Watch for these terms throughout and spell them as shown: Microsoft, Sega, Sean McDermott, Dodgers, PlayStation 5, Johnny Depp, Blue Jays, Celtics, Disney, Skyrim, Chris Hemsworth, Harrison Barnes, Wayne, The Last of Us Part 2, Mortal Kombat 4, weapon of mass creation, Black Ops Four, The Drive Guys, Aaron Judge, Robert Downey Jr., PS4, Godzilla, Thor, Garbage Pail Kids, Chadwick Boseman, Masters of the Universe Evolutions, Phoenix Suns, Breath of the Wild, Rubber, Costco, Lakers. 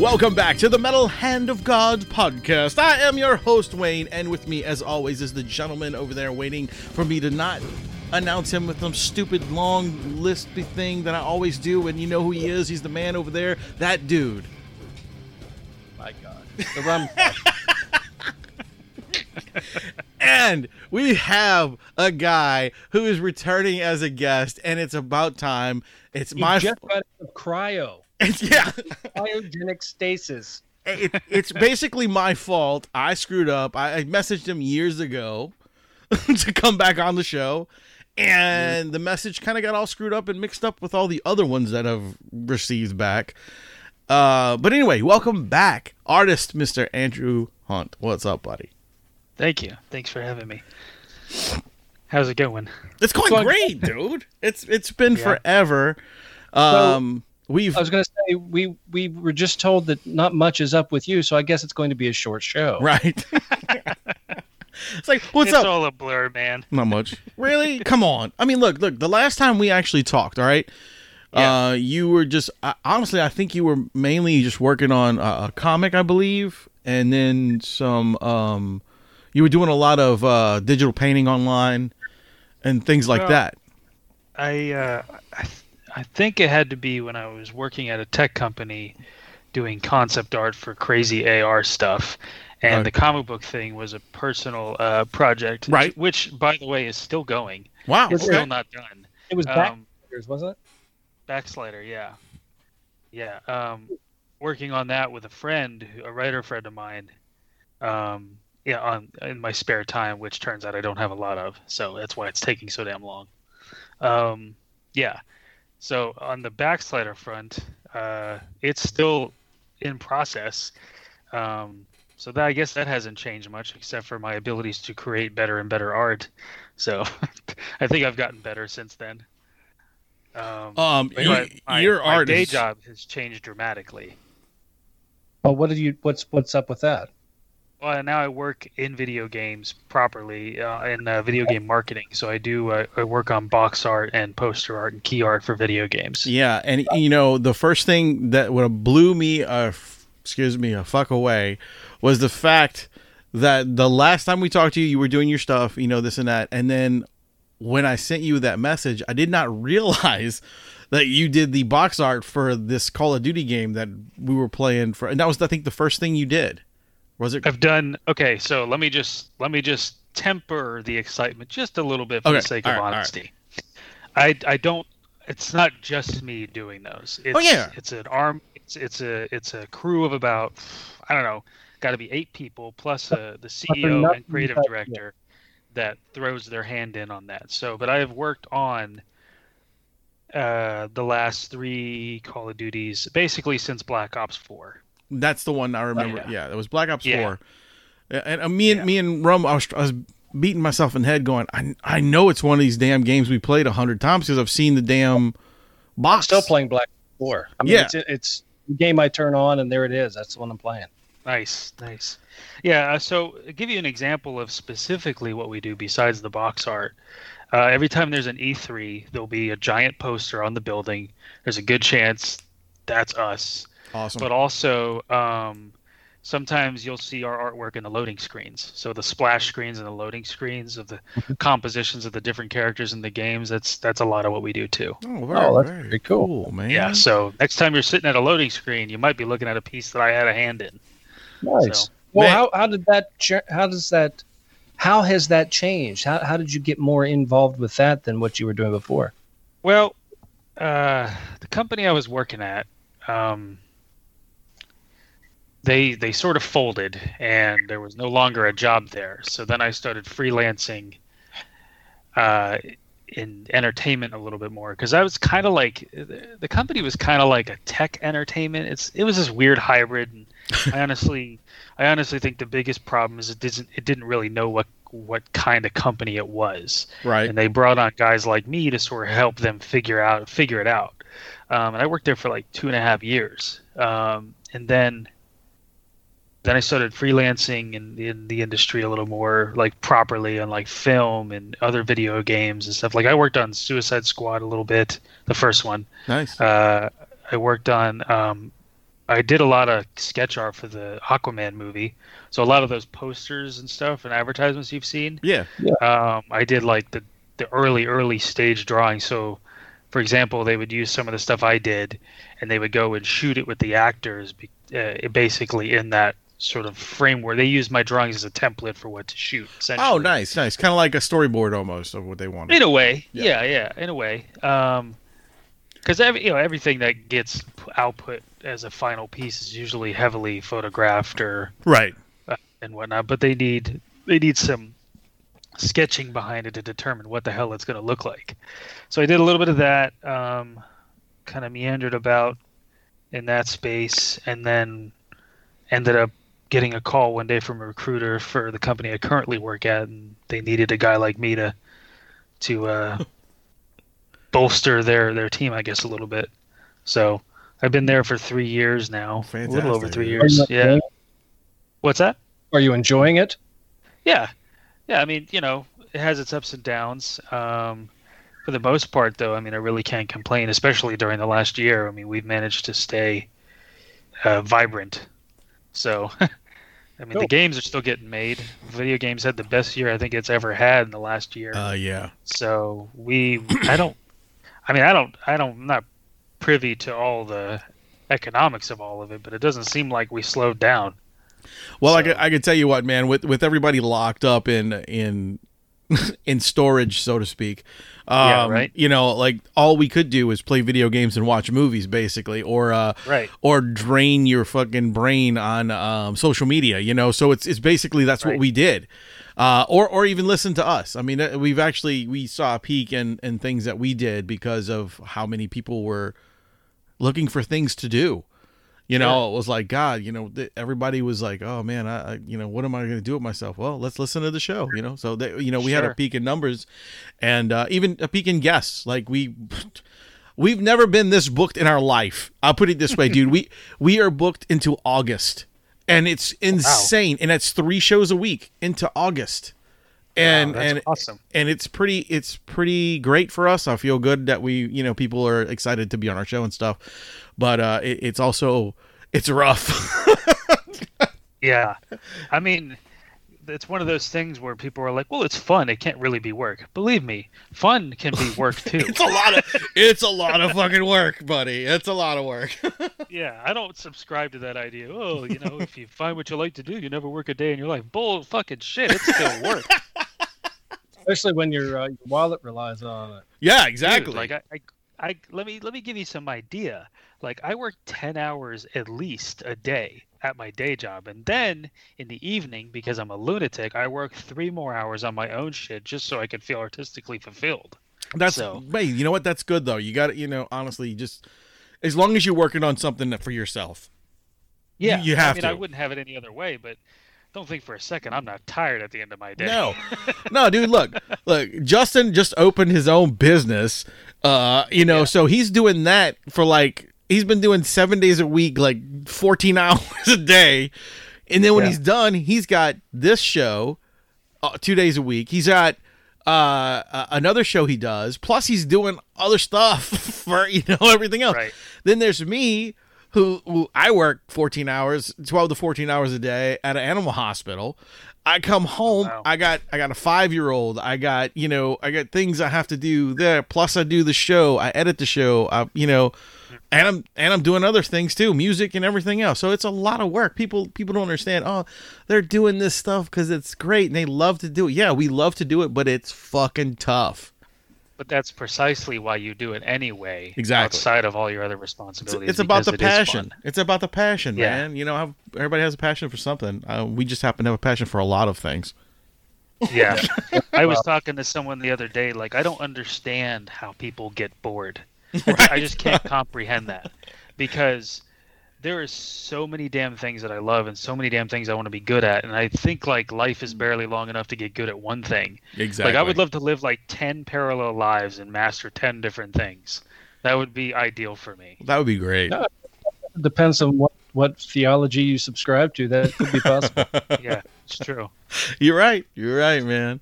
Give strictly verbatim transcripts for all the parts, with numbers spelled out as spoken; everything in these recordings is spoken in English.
Welcome back to the Metal Hand of God podcast. I am your host, Wayne, and with me, as always, is the gentleman over there waiting for me to not announce him with some stupid long listy thing that I always do, and you know who he is. He's the man over there, that dude. My God. The rum. And we have a guy who is returning as a guest, and it's about time. It's he my just got out of cryo. Yeah, cryogenic stasis. It, it's basically my fault. I screwed up. I, I messaged him years ago to come back on the show, and mm. the message kind of got all screwed up and mixed up with all the other ones that I've received back. Uh, but anyway, welcome back, artist Mister Andrew Hunt. What's up, buddy? Thank you. Thanks for having me. How's it going? It's going so great, dude. It's it's been yeah. forever. Um. So- We've, I was going to say, we, we were just told that not much is up with you, so I guess it's going to be a short show. Right. It's like, what's it's up? It's all a blur, man. Not much. Really? Come on. I mean, look, look, the last time we actually talked, all right, yeah. uh, you were just, uh, honestly, I think you were mainly just working on a, a comic, I believe, and then some, um, you were doing a lot of uh, digital painting online and things like well, that. I, uh, I th- I think it had to be when I was working at a tech company doing concept art for crazy A R stuff. And okay. the comic book thing was a personal uh, project, right? Which, by the way, is still going. Wow. It's okay. still not done. It was um, Backslider, wasn't it? Backslider, yeah. Yeah. Um, working on that with a friend, a writer friend of mine, um, yeah, on in my spare time, which turns out I don't have a lot of. So that's why it's taking so damn long. Um, yeah. So on the Backslider front, uh, it's still in process. Um, so that, I guess that hasn't changed much, except for my abilities to create better and better art. So I think I've gotten better since then. Um, um, you, my, your my art day is... job has changed dramatically. Well, what did you? What's what's up with that? Well, now I work in video games properly uh, in uh, video game marketing. So I do uh, I work on box art and poster art and key art for video games. Yeah, and you know the first thing that would have blew me, uh, f- excuse me, a fuck away, was the fact that the last time we talked to you, you were doing your stuff, you know, this and that, and then when I sent you that message, I did not realize that you did the box art for this Call of Duty game that we were playing for, and that was I think the first thing you did. Was it? I've done okay. So let me just let me just temper the excitement just a little bit for okay. the sake all of right, honesty. Right. I I don't. It's not just me doing those. It's, oh yeah. It's an arm. It's it's a it's a crew of about I don't know. Got to be eight people plus uh, the C E O and creative director that throws their hand in on that. So, but I have worked on uh, the last three Call of Duties basically since Black Ops Four. That's the one I remember. Oh, yeah. yeah, it was Black Ops yeah. Four, and uh, me and yeah. me and Rum, I was, I was beating myself in the head, going, I I know it's one of these damn games we played a hundred times because I've seen the damn box. I'm still playing Black Ops Four. I mean, yeah. it's it's the game I turn on, and there it is. That's the one I'm playing. Nice, nice. Yeah. So I'll give you an example of specifically what we do besides the box art. Uh, every time there's an E three, there'll be a giant poster on the building. There's a good chance that's us. Awesome. But also, um, sometimes you'll see our artwork in the loading screens. So the splash screens and the loading screens of the compositions of the different characters in the games, that's that's a lot of what we do too. Oh, very, oh that's very cool, man. Yeah, so next time you're sitting at a loading screen, you might be looking at a piece that I had a hand in. Nice. So, well, how, how did that how does that how has that changed? How how did you get more involved with that than what you were doing before? Well, uh, the company I was working at um They they sort of folded, and there was no longer a job there. So then I started freelancing uh, in entertainment a little bit more because I was kind of like the company was kind of like a tech entertainment. It's it was this weird hybrid. And I honestly, I honestly think the biggest problem is it didn't it didn't really know what what kind of company it was. Right. And they brought on guys like me to sort of help them figure out figure it out. Um, and I worked there for like two and a half years, um, and then then I started freelancing in, in the industry a little more, like properly, on like film and other video games and stuff. Like I worked on Suicide Squad a little bit, the first one. Nice. Uh, I worked on. Um, I did a lot of sketch art for the Aquaman movie, so a lot of those posters and stuff and advertisements you've seen. Yeah. yeah. Um, I did like the, the early, early stage drawing. So, for example, they would use some of the stuff I did, and they would go and shoot it with the actors, uh, basically in that sort of framework. They used my drawings as a template for what to shoot. Oh, nice, nice. Kind of like a storyboard almost of what they wanted. In a way. Yeah, yeah, yeah in a way. Um, Because every, you know, everything that gets output as a final piece is usually heavily photographed or right uh, and whatnot. But they need they need some sketching behind it to determine what the hell it's going to look like. So I did a little bit of that, um, kind of meandered about in that space, and then ended up getting a call one day from a recruiter for the company I currently work at, and they needed a guy like me to to. Uh, bolster their, their team, I guess, a little bit. So I've been there for three years now. Fantastic. A little over three years. Yeah. What's that? Are you enjoying it? Yeah. Yeah, I mean, you know, it has its ups and downs. Um, for the most part, though, I mean, I really can't complain, especially during the last year. I mean, we've managed to stay uh, vibrant. So, I mean, cool. The games are still getting made. Video games had the best year I think it's ever had in the last year. Uh, yeah. So we, I don't, I mean, I don't, I don't, I'm not privy to all the economics of all of it, but it doesn't seem like we slowed down. Well, so. I, could, I could tell you what, man, with, with everybody locked up in, in, in storage, so to speak, um, yeah, right. You know, like all we could do is play video games and watch movies basically, or, uh, right. or drain your fucking brain on, um, social media, you know? So it's, it's basically, that's right. what we did. Uh, or, or even listen to us. I mean, we've actually, we saw a peak in, in things that we did because of how many people were looking for things to do. You know, yeah. It was like, God, you know, th- everybody was like, oh man, I, I, you know, what am I going to do with myself? Well, let's listen to the show, you know? So they, you know, we sure. had a peak in numbers and, uh, even a peak in guests. Like we, we've never been this booked in our life. I'll put it this way, dude, we, we are booked into August. And it's insane. Wow. And that's three shows a week into August. And wow, that's and, awesome. And it's pretty it's pretty great for us. I feel good that we, you know, people are excited to be on our show and stuff. But uh, it, it's also it's rough. Yeah. I mean, it's one of those things where people are like, well, it's fun. It can't really be work. Believe me, fun can be work too. it's a lot of it's a lot of fucking work, buddy. It's a lot of work. Yeah, I don't subscribe to that idea. Oh, you know, if you find what you like to do, you never work a day in your life. Bull fucking shit. It's still work. Especially when your uh, your wallet relies on it. Yeah, exactly. Dude, like I, I, I, let me let me give you some idea. Like I work ten hours at least a day at my day job, and then in the evening, because I'm a lunatic, I work three more hours on my own shit just so I can feel artistically fulfilled. That's so. Hey, you know what? That's good though. You got to, you know, honestly, just as long as you're working on something for yourself. Yeah, you, you have I mean, to. I wouldn't have it any other way, but. Don't think for a second I'm not tired at the end of my day. No, no, dude. Look, look. Justin just opened his own business. Uh, you know, yeah. So he's doing that for like he's been doing seven days a week, like fourteen hours a day, and then when yeah. he's done, he's got this show uh, two days a week. He's got uh, uh, another show he does. Plus, he's doing other stuff for you know everything else. Right. Then there's me. Who, who I work fourteen hours, twelve to fourteen hours a day at an animal hospital. I come home. Wow. I got I got a five year old. I got you know I got things I have to do there. Plus I do the show. I edit the show. I, you know, and I'm and I'm doing other things too, music and everything else. So it's a lot of work. People people don't understand. Oh, they're doing this stuff because it's great and they love to do it. Yeah, we love to do it, but it's fucking tough. But that's precisely why you do it anyway. Exactly. Outside of all your other responsibilities. It's, it's about the it passion. It's about the passion, yeah. man. You know, I've, everybody has a passion for something. Uh, we just happen to have a passion for a lot of things. Yeah. I was talking to someone the other day, like, I don't understand how people get bored. Right? I just can't comprehend that. Because there are so many damn things that I love and so many damn things I want to be good at. And I think like life is barely long enough to get good at one thing. Exactly. Like I would love to live like ten parallel lives and master ten different things. That would be ideal for me. That would be great. No, it depends on what, what theology you subscribe to. That could be possible. Yeah, it's true. You're right. You're right, man.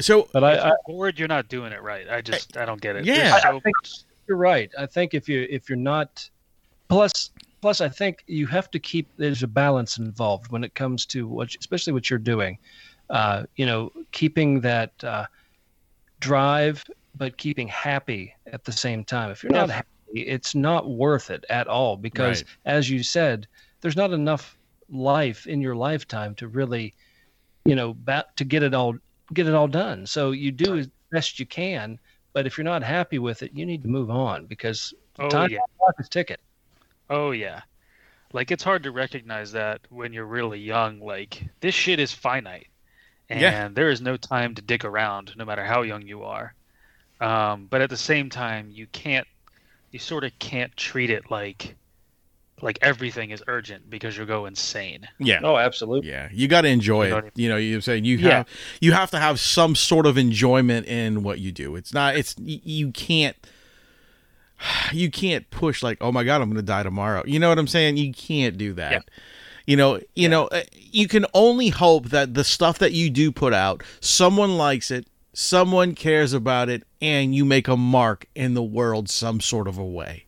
So, but I, if you're bored, you're not doing it right. I just, I don't get it. Yeah, so I think you're right. I think if you, if you're not, plus, plus I think you have to keep, there's a balance involved when it comes to what, especially what you're doing. Uh, you know, keeping that uh, drive, but keeping happy at the same time. If you're not happy, it's not worth it at all. Because, right, as you said, there's not enough life in your lifetime to really, you know, ba- to get it all. get it all done. So you do as best you can, but if you're not happy with it, you need to move on, because oh, time yeah. clock is ticking. Oh yeah. Like it's hard to recognize that when you're really young, like this shit is finite and yeah. there is no time to dick around no matter how young you are. Um, but at the same time, you can't, you sort of can't treat it like, like everything is urgent, because you'll go insane. Yeah. Oh, absolutely. Yeah. You got to enjoy you it. Know you know, you're saying you yeah. have, you have to have some sort of enjoyment in what you do. It's not, it's, you can't, you can't push like, oh my God, I'm going to die tomorrow. You know what I'm saying? You can't do that. Yeah. You know, you yeah. know, you can only hope that the stuff that you do put out, someone likes it, someone cares about it, and you make a mark in the world some sort of a way.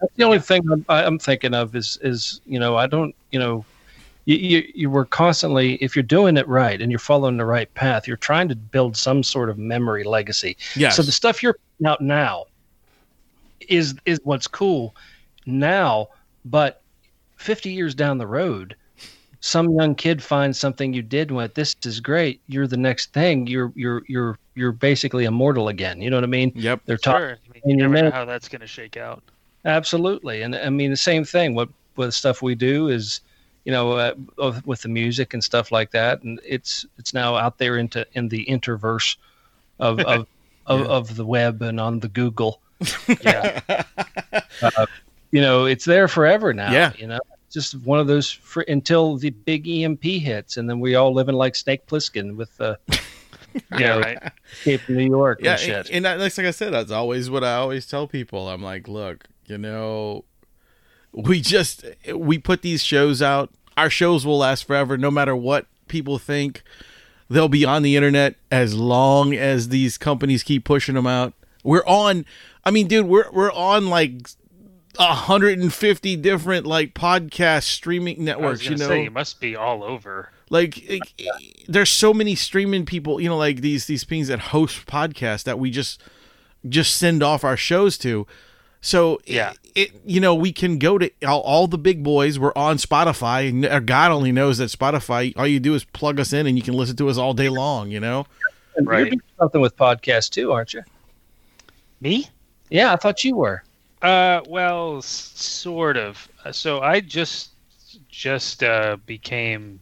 That's the only thing I'm, I'm thinking of is, is, you know, I don't, you know, you, you, you were constantly, if you're doing it right and you're following the right path, you're trying to build some sort of memory legacy. Yes. So the stuff you're putting out now is, is what's cool now, but fifty years down the road, some young kid finds something you did and went, this is great. You're the next thing. You're, you're, you're, you're basically immortal again. You know what I mean? Yep. They're talking. Sure. I mean, you never know how that's going to shake out. Absolutely. And I mean, the same thing with, with stuff we do is, you know, uh, with the music and stuff like that. And it's, it's now out there into, in the interverse of, of, yeah. of, of the web and on the Google. Yeah. uh, you know, it's there forever now, yeah. you know, just one of those fr- until the big E M P hits. And then we all live in like Snake Plissken with, uh, yeah, you know, right. Escape from New York yeah, and shit. And, and that's, like I said, that's always what I always tell people. I'm like, look, you know, we just, we put these shows out. Our shows will last forever. No matter what people think, they'll be on the internet as long as these companies keep pushing them out. We're on, I mean, dude, we're, we're on like one hundred fifty different like podcast streaming networks. I was gonna you know, say, you must be all over. Like, like there's so many streaming people, you know, like these, these things that host podcasts that we just, just send off our shows to. So, yeah, it, it you know, we can go to all, all the big boys. We're on Spotify. And God only knows that Spotify, all you do is plug us in and you can listen to us all day long, you know? And right. You're doing something with podcasts too, aren't you? Me? Yeah, I thought you were. Uh, well, sort of. So I just, just uh, became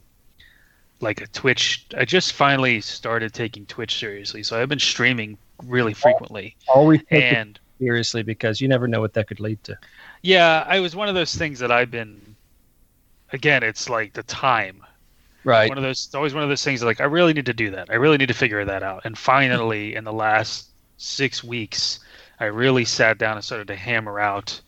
like a Twitch. I just finally started taking Twitch seriously. So I've been streaming really frequently. Always. And... seriously, because you never know what that could lead to. Yeah, I was one of those things that I've been, again, it's like the time. Right. One of those, it's always one of those things that like, I really need to do that. I really need to figure that out. And finally, in the last six weeks, I really sat down and started to hammer out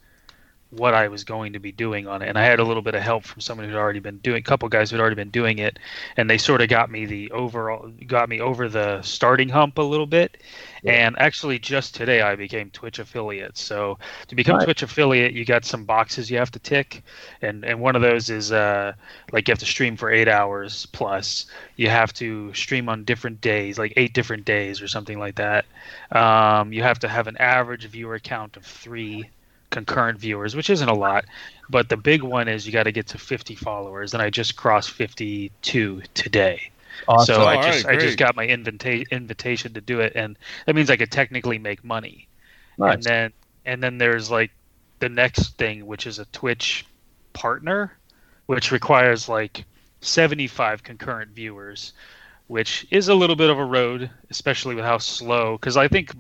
what I was going to be doing on it. And I had a little bit of help from someone who'd already been doing, a couple guys who'd already been doing it. And they sort of got me the overall, got me over the starting hump a little bit. Yeah. And actually just today I became Twitch affiliate. So to become right. Twitch affiliate, you got some boxes you have to tick. And, and one of those is uh, like you have to stream for eight hours plus. You have to stream on different days, like eight different days or something like that. Um, you have to have an average viewer count of three concurrent viewers, which isn't a lot, but the big one is you got to get to fifty followers, and I just crossed fifty-two today. Awesome. So I All just right, I just got my invita- invitation to do it, and that means I could technically make money. Nice. And then and then there's like the next thing, which is a Twitch partner, which requires like seventy-five concurrent viewers, which is a little bit of a road, especially with how slow, because I think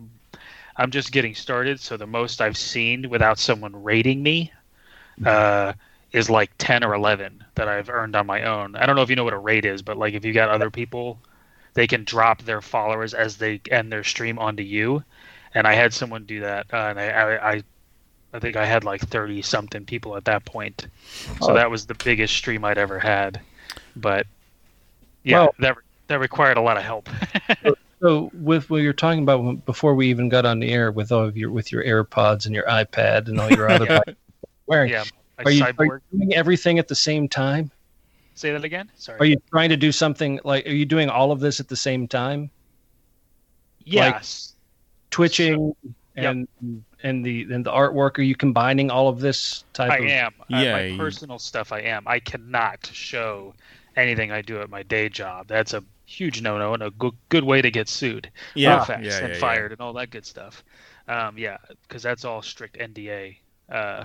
I'm just getting started, so the most I've seen without someone rating me uh, is like ten or eleven that I've earned on my own. I don't know if you know what a raid is, but like if you got other people, they can drop their followers as they end their stream onto you. And I had someone do that, uh, and I, I, I, I think I had like thirty-something people at that point. So oh. that was the biggest stream I'd ever had. But yeah, well, that that required a lot of help. So with what you're talking about before we even got on the air, with all of your with your AirPods and your iPad and all your other yeah. wearing, yeah, like are, you, are you doing everything at the same time? Say that again. Sorry. Are you trying to do something like? Are you doing all of this at the same time? Yes. Like twitching so, and yep. and the and the artwork. Are you combining all of this type? I of... am. Yeah. Uh, my personal stuff. I am. I cannot show anything I do at my day job. That's a huge no-no and a good good way to get sued yeah, yeah, yeah and yeah, fired yeah. and all that good stuff. Um, yeah, because that's all strict N D A. Uh,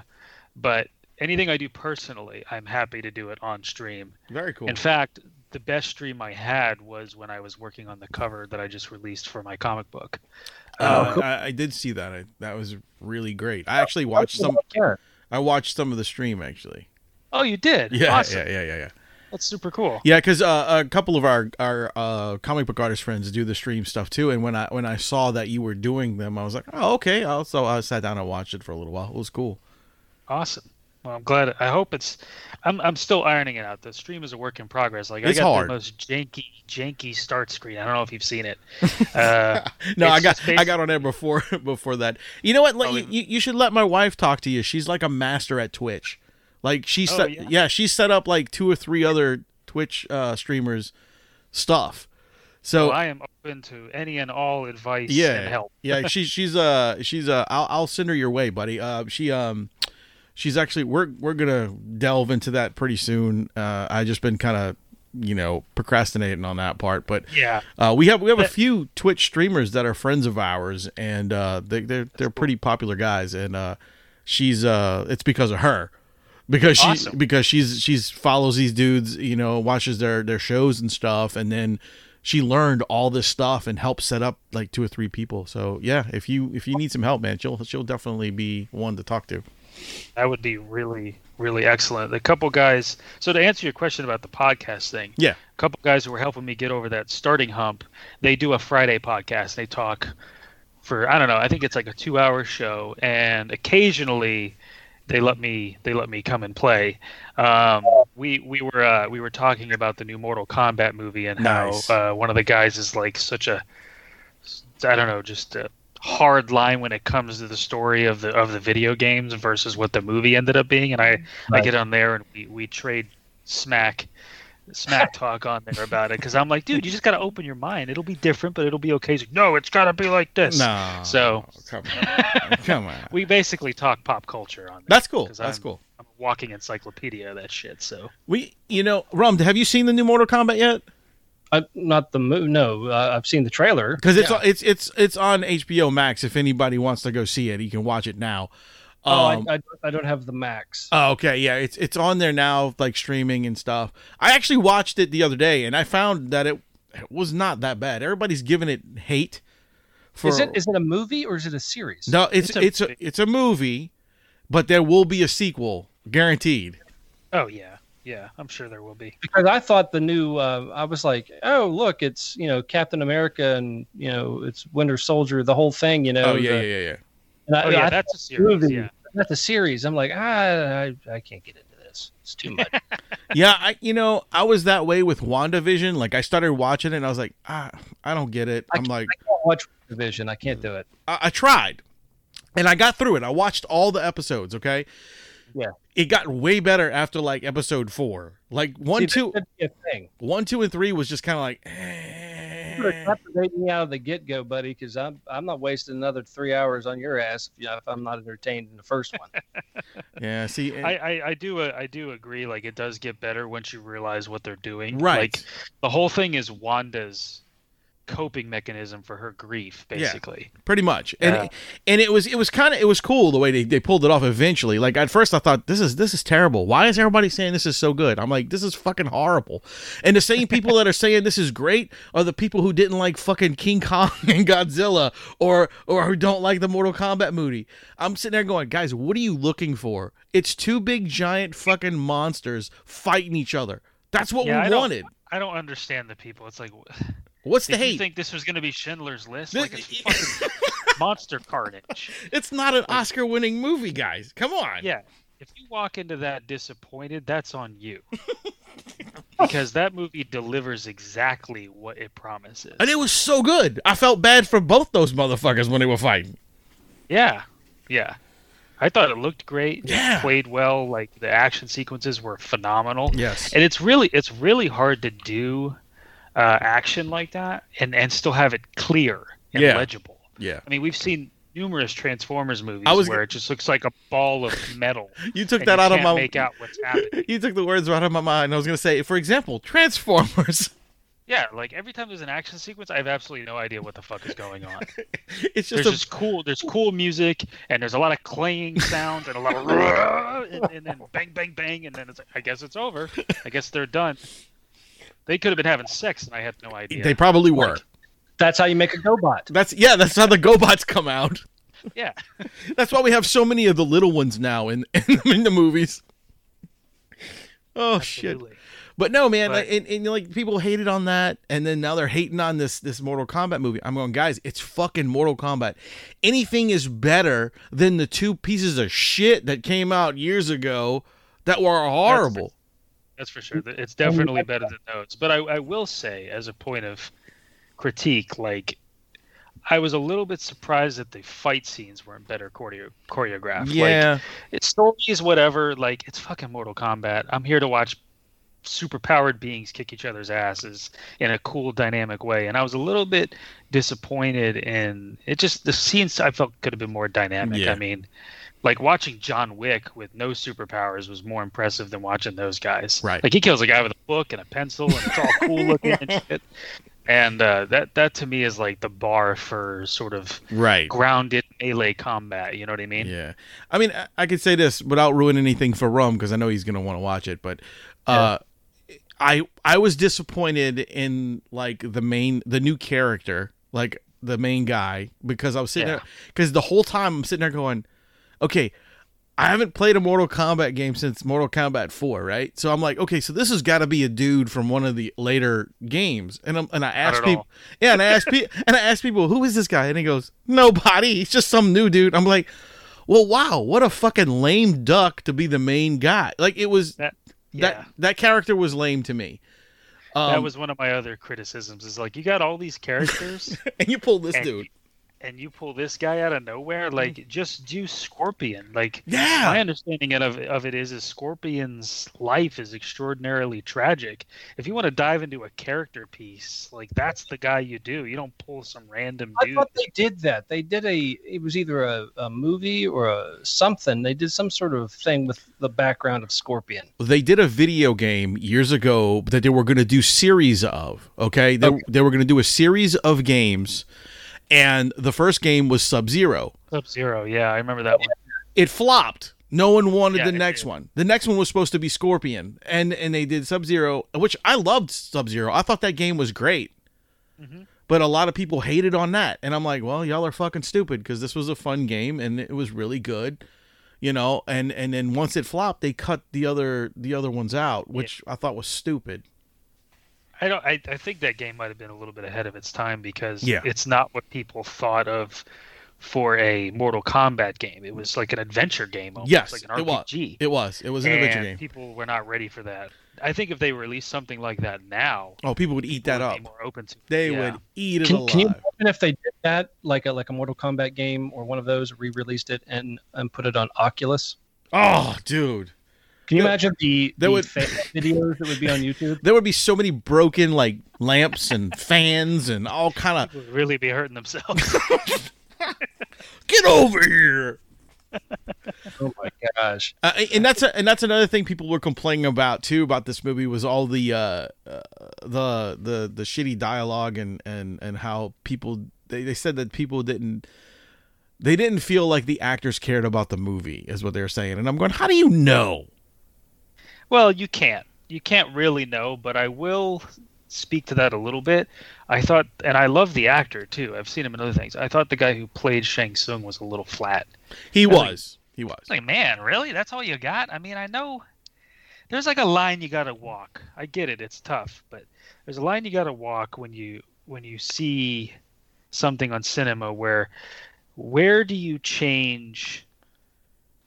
but anything I do personally, I'm happy to do it on stream. Very cool. In fact, the best stream I had was when I was working on the cover that I just released for my comic book. Oh, uh, cool. I, I did see that. I, that was really great. I actually watched some. I watched some of the stream actually. Oh, you did? Yeah, awesome. yeah, yeah, yeah, yeah. That's super cool. Yeah, because uh, a couple of our our uh, comic book artist friends do the stream stuff too. And when I when I saw that you were doing them, I was like, oh, okay. I'll, so I sat down and watched it for a little while. It was cool. Awesome. Well, I'm glad. I hope it's. I'm I'm still ironing it out. The stream is a work in progress. Like it's I got hard. the most janky janky start screen. I don't know if you've seen it. Uh, no, I got basically... I got on there before before that. You know what? Let, oh, you, you you should let my wife talk to you. She's like a master at Twitch. Like she set, oh, yeah. yeah, she set up like two or three other Twitch uh, streamers stuff. So well, I am open to any and all advice yeah, and help. yeah, she's she's uh she's uh I'll I'll send her your way, buddy. Uh, she um she's actually we're we're gonna delve into that pretty soon. Uh, I just been kind of you know procrastinating on that part, but yeah, uh, we have we have a few Twitch streamers that are friends of ours, and uh, they they're they're pretty popular guys, and uh, she's uh it's because of her. Because she awesome. because she's she's follows these dudes, you know, watches their, their shows and stuff, and then she learned all this stuff and helped set up like two or three people. So yeah, if you if you need some help, man, she'll she'll definitely be one to talk to. That would be really really excellent. A couple guys. So to answer your question about the podcast thing, yeah, a couple guys who were helping me get over that starting hump. They do a Friday podcast. They talk for I don't know. I think it's like a two hour show, and occasionally. They let me. They let me come and play. Um, we we were uh, we were talking about the new Mortal Kombat movie and nice. how uh, one of the guys is like such a I don't know just a hard line when it comes to the story of the of the video games versus what the movie ended up being. And I, right. I get on there and we, we trade smack smack talk on there about it because I'm like, dude, you just gotta open your mind. It'll be different, but it'll be okay. He's like, no, it's gotta be like this. No, so come on, come on. We basically talk pop culture on. There That's cool. That's I'm, cool. I'm a walking encyclopedia of that shit. So we, you know, Rum, have you seen the new Mortal Kombat yet? I, not the mo- no. Uh, I've seen the trailer because it's yeah. it's it's it's on H B O Max. If anybody wants to go see it, you can watch it now. Um, oh, I, I, I don't have the Max. Oh, okay, yeah, it's it's on there now, like streaming and stuff. I actually watched it the other day, and I found that it, it was not that bad. Everybody's giving it hate. For, is it is it a movie or is it a series? No, it's it's a it's a, it's a movie, but there will be a sequel, guaranteed. Oh yeah, yeah, I'm sure there will be. Because I thought the new, uh, I was like, oh look, it's you know Captain America and you know it's Winter Soldier, the whole thing, you know. Oh yeah, the, yeah, yeah, yeah. And I, oh, yeah, I, that's a series. Movie, yeah. That's a series. I'm like, ah, I, I can't get into this. It's too much. yeah, I, you know, I was that way with WandaVision. Like, I started watching it, and I was like, ah, I don't get it. I'm I like, I can't watch WandaVision. I can't do it. I, I tried, and I got through it. I watched all the episodes, okay? Yeah. It got way better after, like, episode four. Like, one, See, two, one, two, and three was just kind of like, eh. Separate me out of the get-go, buddy, because I'm I'm not wasting another three hours on your ass if, you know, if I'm not entertained in the first one. yeah, see, it, I, I I do I do agree. Like it does get better once you realize what they're doing. Right. Like the whole thing is Wanda's coping mechanism for her grief, basically. Yeah, pretty much. And yeah. and it was it was kind of it was cool the way they, they pulled it off eventually. Like at first I thought this is this is terrible. Why is everybody saying this is so good? I'm like, this is fucking horrible. And the same people that are saying this is great are the people who didn't like fucking King Kong and Godzilla or or who don't like the Mortal Kombat movie. I'm sitting there going, guys, what are you looking for? It's two big giant fucking monsters fighting each other. That's what yeah, we I wanted. Don't, I don't understand the people. It's like what's Did the hate? You think this was going to be Schindler's List? Like, it's fucking monster carnage. It's not an Oscar-winning movie, guys. Come on. Yeah. If you walk into that disappointed, that's on you. Because that movie delivers exactly what it promises. And it was so good. I felt bad for both those motherfuckers when they were fighting. Yeah. Yeah. I thought it looked great. Yeah. It played well. Like, the action sequences were phenomenal. Yes. And it's really, it's really hard to do... Uh, action like that and, and still have it clear and yeah. legible. Yeah. I mean, we've seen numerous Transformers movies was... where it just looks like a ball of metal. You took that you out can't of my make out what's happening. You took the words right out of my mind. I was going to say, for example, Transformers. Yeah, like every time there's an action sequence, I have absolutely no idea what the fuck is going on. It's just there's a... just cool. There's cool music, and there's a lot of clanging sounds, and a lot of and, and then bang, bang, bang, and then it's like, I guess it's over. I guess they're done. They could have been having sex, and I had no idea. They probably were. Like, that's how you make a GoBot. That's yeah. That's how the GoBots come out. Yeah. That's why we have so many of the little ones now in in, in the movies. Oh Absolutely. Shit! But no, man, but, like, and, and like people hated on that, and then now they're hating on this this Mortal Kombat movie. I'm going, guys, it's fucking Mortal Kombat. Anything is better than the two pieces of shit that came out years ago that were horrible. That's for sure. It's definitely better than those. But I, I will say, as a point of critique, like I was a little bit surprised that the fight scenes weren't better choreo- choreographed. Yeah, like, it's stories, whatever. Like it's fucking Mortal Kombat. I'm here to watch superpowered beings kick each other's asses in a cool, dynamic way. And I was a little bit disappointed in it. Just the scenes I felt could have been more dynamic. Yeah. I mean. Like, watching John Wick with no superpowers was more impressive than watching those guys. Right. Like, he kills a guy with a book and a pencil, and it's all cool looking and shit. And uh, that, that, to me, is, like, the bar for sort of right. grounded melee combat. You know what I mean? Yeah. I mean, I, I could say this without ruining anything for Rome, because I know he's going to want to watch it. But uh, yeah. I I was disappointed in, like, the main the new character, like, the main guy, because I was sitting yeah. there. Because the whole time I'm sitting there going... Okay, I haven't played a Mortal Kombat game since Mortal Kombat Four, right? So I'm like, okay, so this has got to be a dude from one of the later games, and I'm, and I asked people, yeah, and I asked people, and I asked people, who is this guy? And he goes, nobody. He's just some new dude. I'm like, well, wow, what a fucking lame duck to be the main guy. Like it was that yeah. that, that character was lame to me. Um, that was one of my other criticisms. Is like you got all these characters, and you pull this and- dude. And you pull this guy out of nowhere, like just do Scorpion. Like yeah. my understanding of of it is, is Scorpion's life is extraordinarily tragic. If you want to dive into a character piece, like that's the guy you do. You don't pull some random dude. I thought they did that. They did a. It was either a, a movie or a something. They did some sort of thing with the background of Scorpion. They did a video game years ago that they were going to do series of. Okay, they okay. they were going to do a series of games. And the first game was Sub-Zero. Sub-Zero, yeah, I remember that one. It flopped. No one wanted yeah, the next did. one. The next one was supposed to be Scorpion, and and they did Sub-Zero, which I loved Sub-Zero. I thought that game was great. Mm-hmm. But a lot of people hated on that, and I'm like, well, y'all are fucking stupid because this was a fun game and it was really good, you know. And and then once it flopped, they cut the other the other ones out, which yeah. I thought was stupid. I don't. I, I think that game might have been a little bit ahead of its time because yeah. it's not what people thought of for a Mortal Kombat game. It was like an adventure game, almost yes, like an R P G. It was. It was. It was an and adventure game. People were not ready for that. I think if they released something like that now, oh, people would eat people that would up. Be more open to it. They yeah. would eat it can, alive. Can you imagine if they did that, like a like a Mortal Kombat game or one of those, re-released it and and put it on Oculus? Oh, dude. Can you yeah. imagine the, the would, videos that would be on YouTube? There would be so many broken like lamps and fans and all kind of... People would really be hurting themselves. Get over here! Oh my gosh! Uh, and that's a, and that's another thing people were complaining about too about this movie was all the uh, uh, the the the shitty dialogue and and and how people they, they said that people didn't they didn't feel like the actors cared about the movie is what they were saying, and I'm going, how do you know? Well, you can't you can't really know, but I will speak to that a little bit. I thought, and I love the actor too. I've seen him in other things. I thought the guy who played Shang Tsung was a little flat. He was. was like, he was. Like, man, really? That's all you got? I mean, I know there's like a line you gotta walk. I get it. It's tough, but there's a line you gotta walk when you when you see something on cinema where where do you change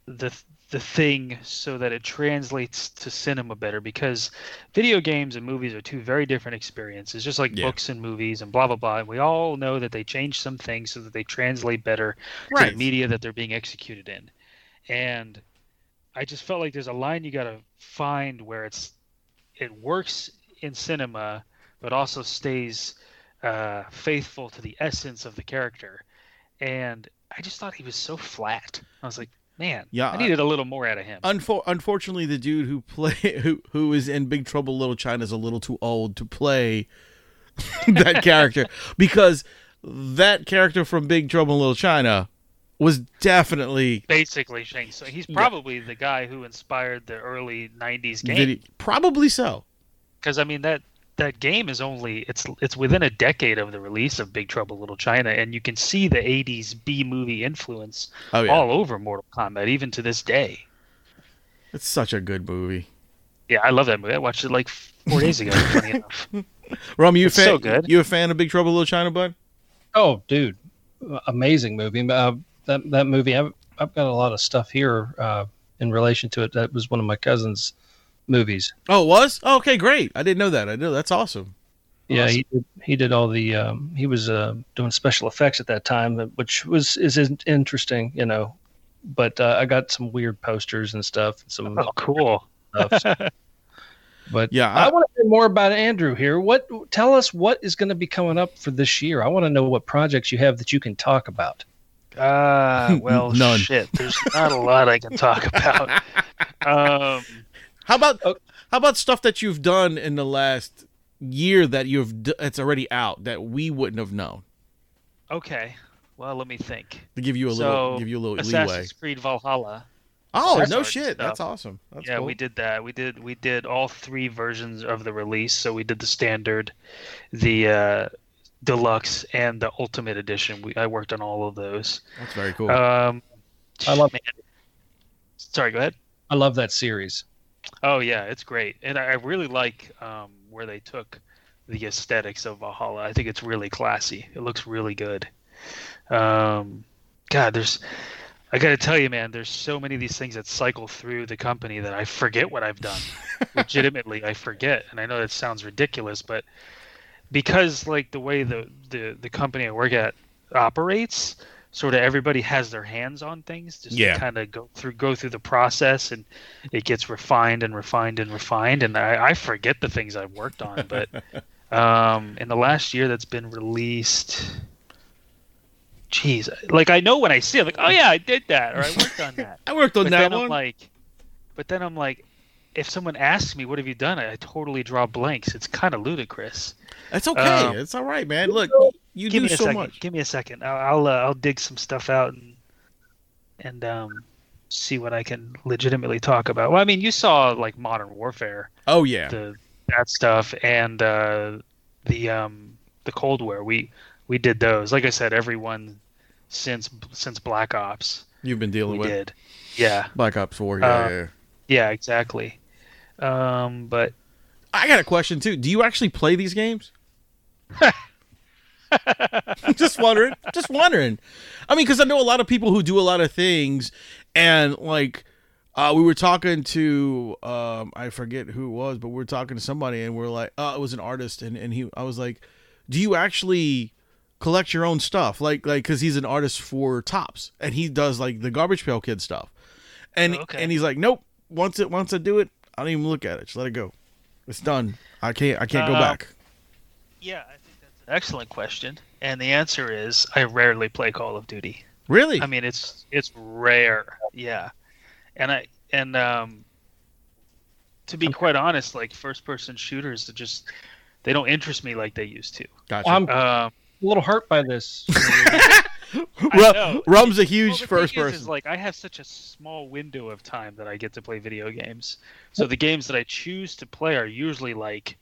the the thing so that it translates to cinema better, because video games and movies are two very different experiences, just like yeah. books and movies and blah, blah, blah. And we all know that they change some things so that they translate better right. to the media that they're being executed in. And I just felt like there's a line you got to find where it's, it works in cinema, but also stays uh, faithful to the essence of the character. And I just thought he was so flat. I was like, Man, yeah, I needed a little more out of him. Unfor- unfortunately, the dude who play who who is in Big Trouble Little China is a little too old to play that character, because that character from Big Trouble Little China was definitely basically Shang Tsung. He's probably yeah. the guy who inspired the early nineties game. Did he? Probably so. Because I mean that that game is only it's it's within a decade of the release of Big Trouble Little China, and you can see the eighties B movie influence oh, yeah. all over Mortal Kombat, even to this day. It's such a good movie. Yeah, I love that movie. I watched it like four days ago. Funny enough, Rom, you a fan? So good. You a fan of Big Trouble Little China, bud? Oh, dude, amazing movie. Uh, that that movie, I've I've got a lot of stuff here uh, in relation to it. That was one of my cousins' movies. Oh, it was? Oh, okay, great. I didn't know that. I know that's awesome. Yeah, awesome. he did, he did all the um, he was uh, doing special effects at that time, which was is interesting, you know. But uh, I got some weird posters and stuff. And some oh, cool stuff. So. But yeah, I, I want to hear more about Andrew here. What? Tell us what is going to be coming up for this year. I want to know what projects you have that you can talk about. Ah, uh, well, None. shit. There's not a lot I can talk about. Um. How about how about stuff that you've done in the last year that you've d- it's already out that we wouldn't have known? Okay, well let me think. To give you a so, little, give you a little Assassin's leeway. Creed Valhalla. Oh no shit, stuff. That's awesome. That's yeah, cool. we did that. We did we did all three versions of the release. So we did the standard, the uh, deluxe, and the ultimate edition. We I worked on all of those. That's very cool. Um, I love. Man. Sorry, go ahead. I love that series. Oh yeah, it's great, and I really like um, where they took the aesthetics of Valhalla. I think it's really classy. It looks really good. Um, God, there's I gotta tell you, man, there's so many of these things that cycle through the company that I forget what I've done. Legitimately, I forget, and I know that sounds ridiculous, but because like the way the the, the company I work at operates. Sort of everybody has their hands on things, just yeah. kind of go through go through the process, and it gets refined and refined and refined. And I, I forget the things I've worked on, but um, in the last year that's been released, geez, like I know when I see it, like oh yeah, I did that or I worked on that. I worked on but that one. I'm like, but then I'm like, if someone asks me what have you done, I, I totally draw blanks. It's kind of ludicrous. That's okay. Um, it's all right, man. Look. You Give do me a so second. Much. Give me a second. I'll I'll, uh, I'll dig some stuff out and and um, see what I can legitimately talk about. Well, I mean, you saw like Modern Warfare. Oh yeah, the, that stuff and uh, the um, the Cold War. We we did those. Like I said, everyone since since Black Ops. You've been dealing we with. Did. Yeah. Black Ops Four. Yeah, uh, yeah. Yeah. Exactly. Um, but I got a question too. Do you actually play these games? just wondering just wondering I mean, because I know a lot of people who do a lot of things, and like uh we were talking to um I forget who it was, but we we're talking to somebody and we we're like oh it was an artist, and and he I was like, do you actually collect your own stuff, like like because he's an artist for Tops and he does like the Garbage Pail Kid stuff, and oh, okay. and he's like, nope, once it once I do it I don't even look at it, just let it go, it's done, I can't I can't uh, go back. Yeah, I- Excellent question. And the answer is I rarely play Call of Duty. Really? I mean, it's it's rare. Yeah. And I and um to be quite honest, like first person shooters that just they don't interest me like they used to. Gotcha. Well, I'm um, a little hurt by this. Rum's a huge well, first person. Is, is like I have such a small window of time that I get to play video games. So the games that I choose to play are usually like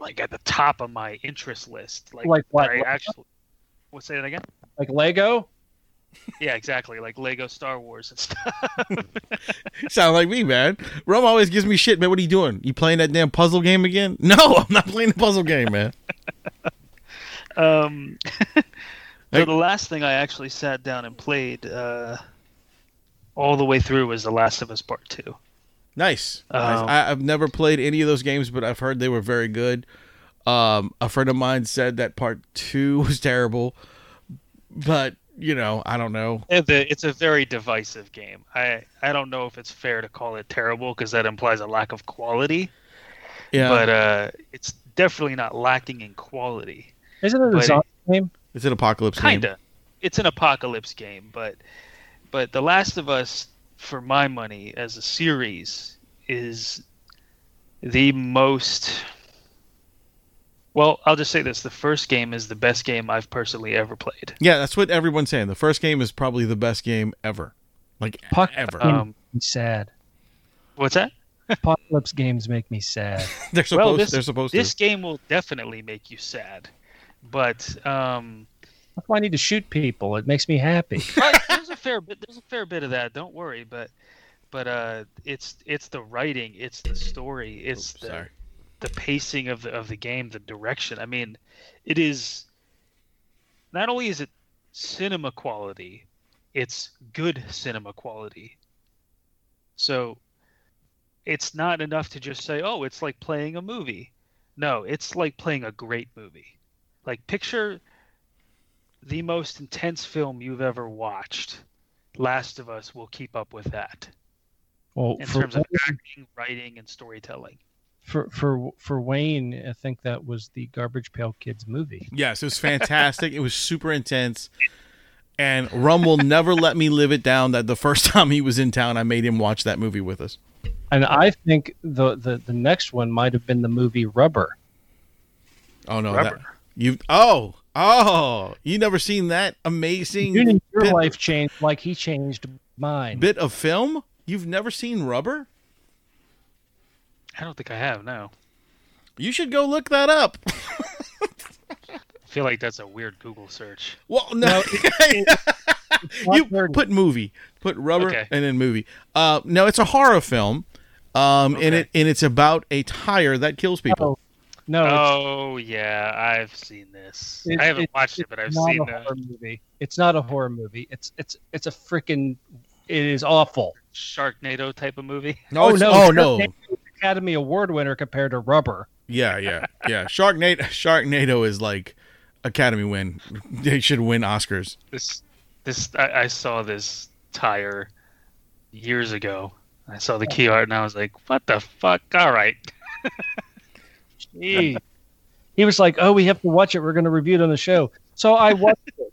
like at the top of my interest list. Like, like what? I actually We'll say that again. Like Lego? Yeah, exactly. Like Lego Star Wars and stuff. Sound like me, man. Rum always gives me shit, man. What are you doing? You playing that damn puzzle game again? No, I'm not playing the puzzle game, man. um, so the last thing I actually sat down and played uh, all the way through was The Last of Us Part Two. Nice. Um, nice. I, I've never played any of those games, but I've heard they were very good. Um, a friend of mine said that Part Two was terrible, but. You know, I don't know. It's a very divisive game. I, I don't know if it's fair to call it terrible because that implies a lack of quality. Yeah. But uh, it's definitely not lacking in quality. Isn't it a zombie game? It's an apocalypse game. Kinda. It's an apocalypse game, but but The Last of Us, for my money, as a series, is the most... Well, I'll just say this. The first game is the best game I've personally ever played. Yeah, that's what everyone's saying. The first game is probably the best game ever. Like, Puck ever. Um, sad. What's that? Apocalypse games make me sad. They're supposed, well, this, they're supposed this to. This game will definitely make you sad. But... Um, that's why I need to shoot people. It makes me happy. There's a fair bit, there's a fair bit of that. Don't worry. But but uh, it's it's the writing. It's the story. It's Oops, the... Sorry. The pacing of the, of the game, the direction. I mean, it is... Not only is it cinema quality, it's good cinema quality. So, it's not enough to just say, oh, it's like playing a movie. No, it's like playing a great movie. Like, picture the most intense film you've ever watched. Last of Us will keep up with that. Well, in terms of acting, writing, and storytelling. For for for Wayne, I think that was the Garbage Pail Kids movie. Yes, it was fantastic. It was super intense. And Rum will never let me live it down that the first time he was in town, I made him watch that movie with us. And I think the, the, the next one might have been the movie Rubber. Oh, no. Rubber. That, you Oh, oh. You never seen that amazing... You didn't your life change like he changed mine. Bit of film? You've never seen Rubber? I don't think I have, no. You should go look that up. I feel like that's a weird Google search. Well, no. You put movie. Put Rubber okay. And then movie. Uh, no, it's a horror film, um, okay. and it and it's about a tire that kills people. Oh, no. Oh, yeah. I've seen this. It, I haven't it, watched it, but I've seen it. Movie. It's not a horror movie. It's, it's, it's a freaking... It is awful. Sharknado type of movie? No, oh, no. Oh, no. Academy Award winner compared to Rubber. Yeah, yeah, yeah. Sharknado, Sharknado is like Academy win. They should win Oscars. This, this, I, I saw this tire years ago. I saw the key art and I was like, "What the fuck?" All right. Gee. He was like, "Oh, we have to watch it. We're going to review it on the show." So I watched it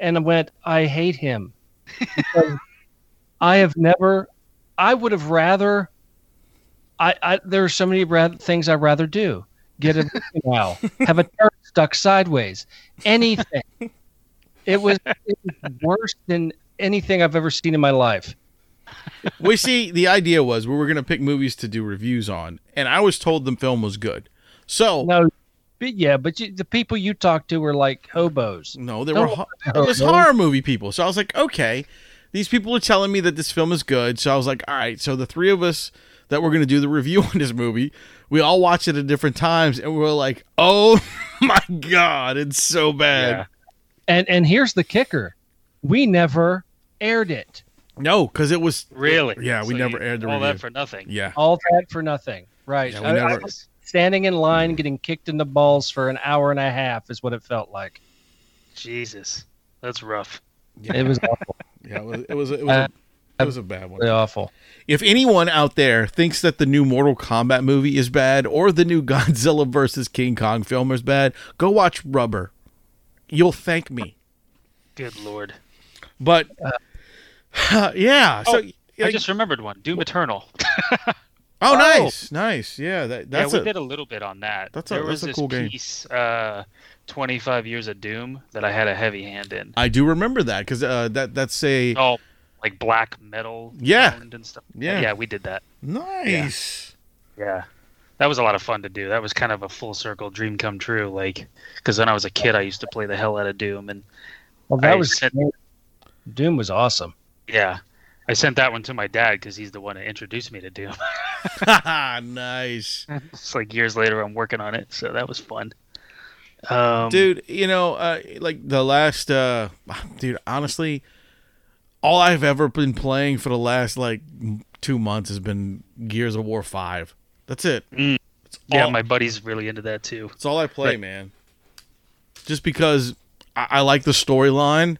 and I went, "I hate him." Because I have never. I would have rather. I, I there are so many rad- things I'd rather do. Get a wow, have a turret stuck sideways. Anything. It was, it was worse than anything I've ever seen in my life. We see the idea was we were going to pick movies to do reviews on, and I was told the film was good. So no, but yeah, but you, the people you talked to were like hobos. No, they Don't were ho- it was horror movie people. So I was like, okay, these people are telling me that this film is good. So I was like, all right. So the three of us. That we're going to do the review on this movie. We all watched it at different times, and we were like, oh, my God, it's so bad. Yeah. And and here's the kicker. We never aired it. No, because it was... Really? Yeah, so we never aired the all review. All that for nothing. Yeah. All that for nothing. Right. Yeah, we I, never... I was standing in line, getting kicked in the balls for an hour and a half is what it felt like. Jesus. That's rough. Yeah. It was awful. Yeah, it was... It was, it was uh, a- That was a bad one. Awful. If anyone out there thinks that the new Mortal Kombat movie is bad or the new Godzilla versus King Kong film is bad, go watch Rubber. You'll thank me. Good Lord. But uh, yeah. Oh, so I, I just remembered one. Doom Eternal. Oh, nice, oh. nice. Yeah, that, that's yeah. We a, did a little bit on that. That's a, there was that's a this cool piece, game. Uh, twenty-five Years of Doom, that I had a heavy hand in. I do remember that because uh, that that's a oh, like black metal. Yeah, and stuff. Yeah, yeah. We did that. Nice. Yeah. yeah, that was a lot of fun to do. That was kind of a full circle dream come true. Like, because when I was a kid, I used to play the hell out of Doom, and well, that I was sent... Doom was awesome. Yeah. I sent that one to my dad because he's the one that introduced me to Doom. Nice. It's like years later I'm working on it, so that was fun. Um, dude, you know, uh, like the last... Uh, dude, honestly, all I've ever been playing for the last like two months has been Gears of War five. That's it. Mm. That's yeah, all... my buddy's really into that too. That's all I play, but... man. Just because I, I like the storyline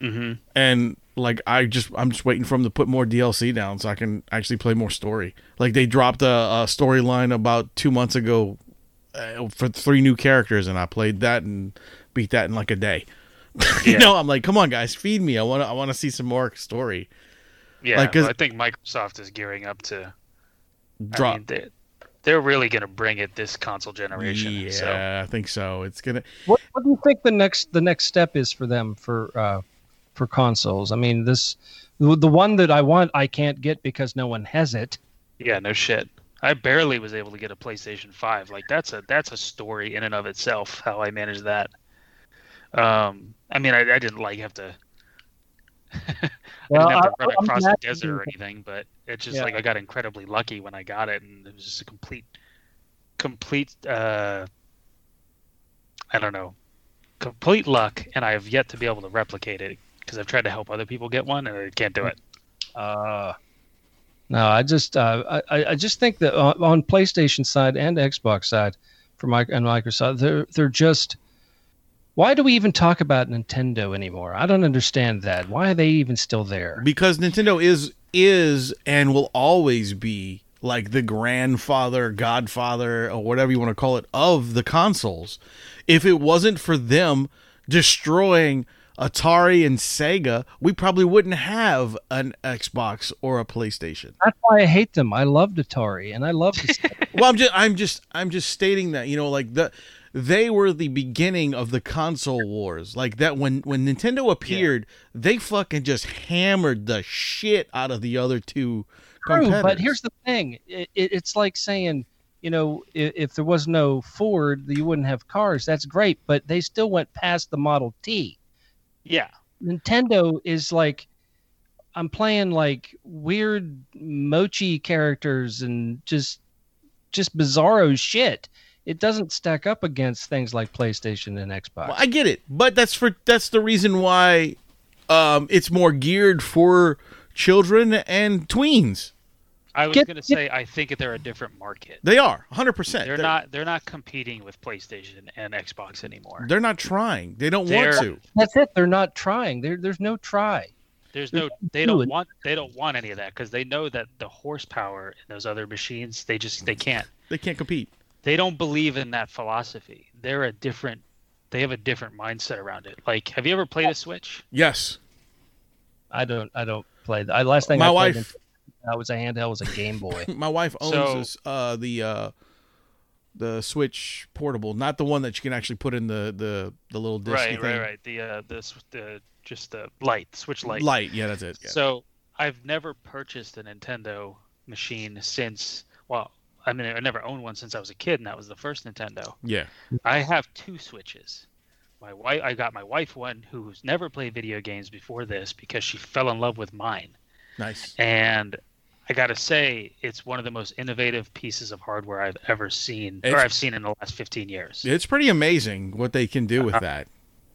mm-hmm. and... Like I just, I'm just waiting for them to put more D L C down so I can actually play more story. Like they dropped a, a storyline about two months ago uh, for three new characters, and I played that and beat that in like a day. you yeah. know, I'm like, come on, guys, feed me. I want, I want to see some more story. Yeah, like, well, I think Microsoft is gearing up to drop. I mean, they, they're really gonna bring it this console generation. Yeah, so. I think so. It's gonna. What, what do you think the next the next step is for them for? Uh... For consoles, I mean, this the one that I want, I can't get because no one has it. Yeah, no shit. I barely was able to get a PlayStation five. Like that's a that's a story in and of itself. How I managed that. Um, I mean, I, I didn't like have to. I well, didn't have to run I, across the desert or anything, but it's just yeah. like I got incredibly lucky when I got it, and it was just a complete, complete. Uh, I don't know, complete luck, and I have yet to be able to replicate it. Because I've tried to help other people get one, and I can't do it. Uh, no, I just, uh, I, I just think that on PlayStation side and Xbox side, for my and Microsoft, they're they're just. Why do we even talk about Nintendo anymore? I don't understand that. Why are they even still there? Because Nintendo is is and will always be like the grandfather, godfather, or whatever you want to call it, of the consoles. If it wasn't for them destroying Atari and Sega, we probably wouldn't have an Xbox or a PlayStation. That's why I hate them. I loved Atari and I loved Sega. Well, I'm just I'm just I'm just stating that, you know, like the they were the beginning of the console wars. Like that when when Nintendo appeared, yeah. they fucking just hammered the shit out of the other two competitors. True, but here's the thing. It, it, it's like saying, you know, if, if there was no Ford, you wouldn't have cars. That's great, but they still went past the Model T. Yeah, Nintendo is like, I'm playing like weird mochi characters and just just bizarro shit. It doesn't stack up against things like PlayStation and Xbox. Well, I get it, but that's for that's the reason why um, it's more geared for children and tweens. I was going to say I think they're a different market. They are one hundred percent. They're, they're not they're not competing with PlayStation and Xbox anymore. They're not trying. They don't they're, want to. That's it. They're not trying. There there's no try. There's no they don't want they don't want any of that cuz they know that the horsepower in those other machines, they just they can't. They can't compete. They don't believe in that philosophy. They're a different they have a different mindset around it. Like, have you ever played a Switch? Yes. I don't I don't play. The last thing My I wife played in- I was a handheld, was a Game Boy. My wife owns so, this, uh, the uh, the Switch Portable, not the one that you can actually put in the, the, the little disc. Right, right, thing. right. The uh, the the just the light, Switch Lite. Light, yeah, that's it. Yeah. So I've never purchased a Nintendo machine since. Well, I mean, I never owned one since I was a kid, and that was the first Nintendo. Yeah. I have two Switches. My wife, I got my wife one who's never played video games before this because she fell in love with mine. Nice. And I got to say, it's one of the most innovative pieces of hardware I've ever seen, it's, or I've seen in the last fifteen years. It's pretty amazing what they can do with uh, that.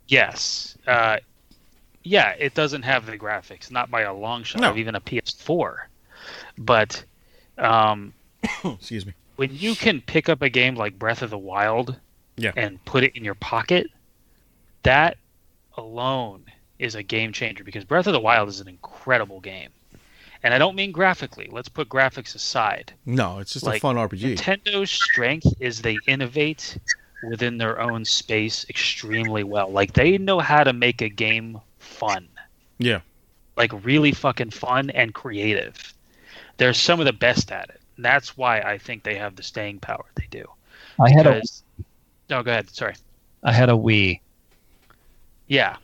Yes. Uh, yeah, it doesn't have the graphics, not by a long shot no. of even a P S four. But um, excuse me. When you can pick up a game like Breath of the Wild yeah. and put it in your pocket, that alone is a game changer because Breath of the Wild is an incredible game. And I don't mean graphically. Let's put graphics aside. No, it's just like, a fun R P G. Nintendo's strength is they innovate within their own space extremely well. Like, they know how to make a game fun. Yeah. Like, really fucking fun and creative. They're some of the best at it. And that's why I think they have the staying power they do. I had because... a... No, go ahead. Sorry. I had a Wii. Yeah.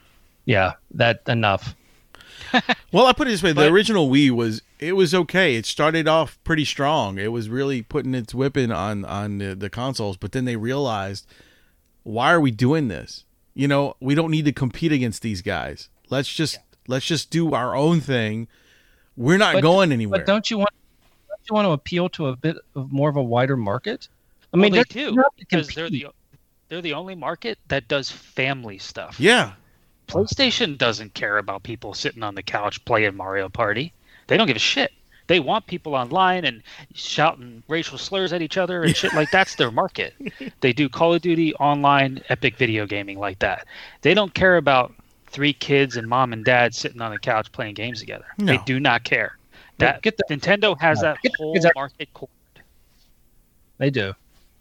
Yeah, that enough. Well, I put it this way. The but, original Wii was, it was okay. It started off pretty strong. It was really putting its whipping on, on the, the consoles, but then they realized, why are we doing this? You know, we don't need to compete against these guys. Let's just yeah. let's just do our own thing. We're not but, going anywhere. But don't you want don't you want to appeal to a bit of more of a wider market? I mean, well, they do, because compete. they're the they're the only market that does family stuff. Yeah. PlayStation doesn't care about people sitting on the couch playing Mario Party. They don't give a shit. They want people online and shouting racial slurs at each other and shit like that's their market. They do Call of Duty online, epic video gaming like that. They don't care about three kids and mom and dad sitting on the couch playing games together. No. They do not care. That get the, Nintendo has that get, whole get that. market cornered. They do.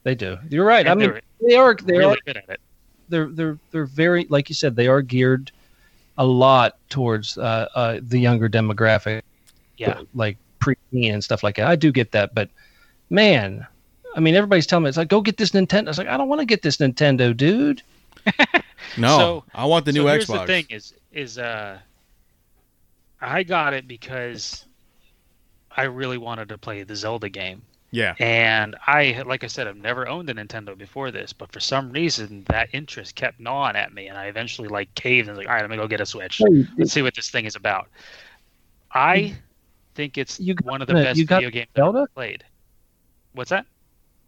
They do. You're right. And I mean, they are they really are good at it. They're they're they're very, like you said, they are geared a lot towards uh, uh, the younger demographic, yeah, like pre-teen and stuff like that. I do get that, but man, I mean, everybody's telling me it's like, go get this Nintendo. It's like, I don't want to get this Nintendo, dude. No, so, I want the new so Xbox. Here's the thing: is is uh, I got it because I really wanted to play the Zelda game. Yeah, and I, like I said, I've never owned a Nintendo before this, but for some reason that interest kept gnawing at me, and I eventually like caved and was like, all right, I'm gonna go get a Switch. Let's see what this thing is about. I think it's you one of the it, best video games I've ever played. What's that?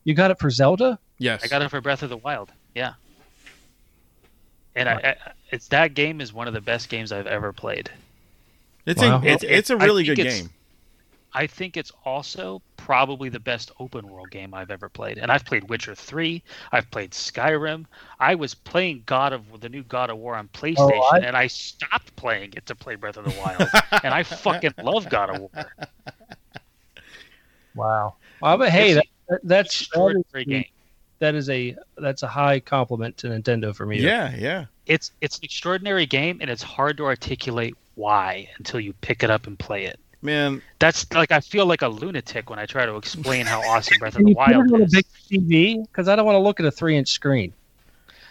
You got it for Zelda? Yes, I got it for Breath of the Wild. Yeah, and wow. I, I, it's that game is one of the best games I've ever played. It's wow. a, it's it's a really good game. I think it's also probably the best open world game I've ever played. And I've played Witcher three. I've played Skyrim. I was playing God of the new God of War on PlayStation, oh, I... and I stopped playing it to play Breath of the Wild. And I fucking love God of War. Wow. Well, but hey, that, that's that is, game. that is a that's a high compliment to Nintendo from you. Yeah, yeah. It's it's an extraordinary game, and it's hard to articulate why until you pick it up and play it. Man, that's like I feel like a lunatic when I try to explain how awesome Breath of the Wild is. Big T V, because I don't want to look at a three-inch screen.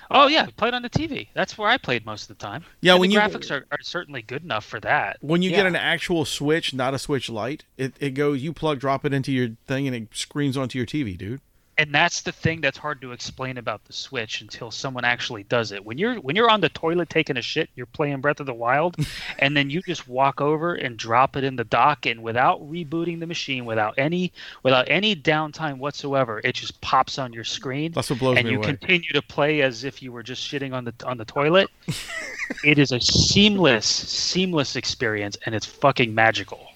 Oh yeah, play it on the T V. That's where I played most of the time. Yeah, and when the you, graphics are, are certainly good enough for that. When you yeah. get an actual Switch, not a Switch Lite, it it goes. You plug, drop it into your thing, and it screams onto your T V, dude. And that's the thing that's hard to explain about the Switch until someone actually does it. When you're when you're on the toilet taking a shit, you're playing Breath of the Wild, and then you just walk over and drop it in the dock, and without rebooting the machine, without any without any downtime whatsoever, it just pops on your screen. That's what blows me away. And you continue to play as if you were just shitting on the on the toilet. It is a seamless, seamless experience, and it's fucking magical.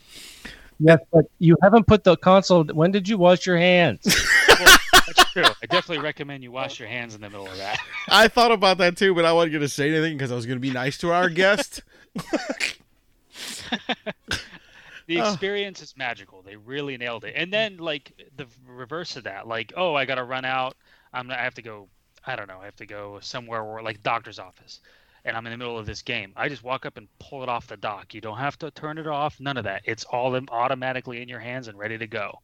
Yes, but you haven't put the console. When did you wash your hands? Well, that's true. I definitely recommend you wash your hands in the middle of that. I thought about that too, but I wasn't going to say anything because I was going to be nice to our guest. The experience oh. is magical. They really nailed it. And then, like, the reverse of that, like, oh, I got to run out. I'm not, I have to go, I don't know, I have to go somewhere where, like, doctor's office. And I'm in the middle of this game. I just walk up and pull it off the dock. You don't have to turn it off. None of that. It's all automatically in your hands and ready to go.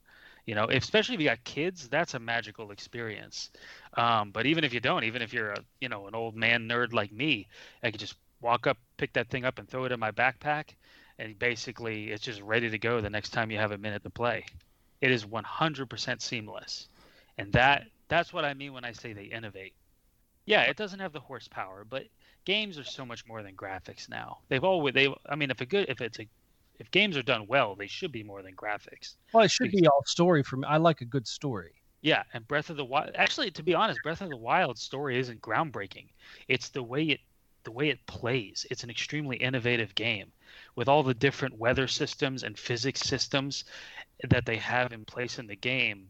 You know, especially if you got kids, that's a magical experience. Um, but even if you don't, even if you're a, you know, an old man nerd like me, I could just walk up, pick that thing up, and throw it in my backpack, and basically it's just ready to go the next time you have a minute to play. It is one hundred percent seamless, and that that's what I mean when I say they innovate. Yeah, it doesn't have the horsepower, but games are so much more than graphics now. They've always they. I mean, if a good if it's a If games are done well, they should be more than graphics. Well, it should because, be all story for me. I like a good story. Yeah, and Breath of the Wild. Actually, to be honest, Breath of the Wild's story isn't groundbreaking. It's the way it the way it plays. It's an extremely innovative game with all the different weather systems and physics systems that they have in place in the game.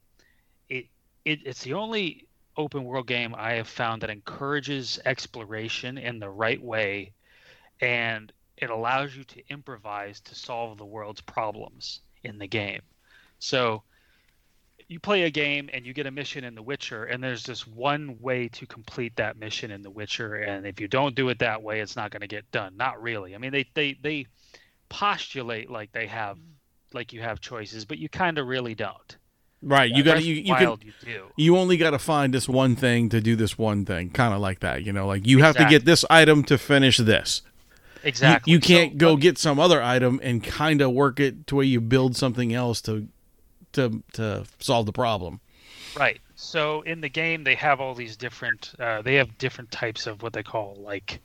It, it it's the only open world game I have found that encourages exploration in the right way, and it allows you to improvise to solve the world's problems in the game. So you play a game and you get a mission in The Witcher, and there's just one way to complete that mission in The Witcher, and if you don't do it that way, it's not going to get done. Not really. I mean, they they they postulate like they have, like you have choices, but you kind of really don't. Right, yeah, you got you you, can, you, do. you only got to find this one thing to do this one thing, kind of like that, you know, like you exactly. have to get this item to finish this. Exactly. You, you can't so, go get some other item and kind of work it to where you build something else to to to solve the problem. Right. So in the game, they have all these different. Uh, they have different types of what they call like.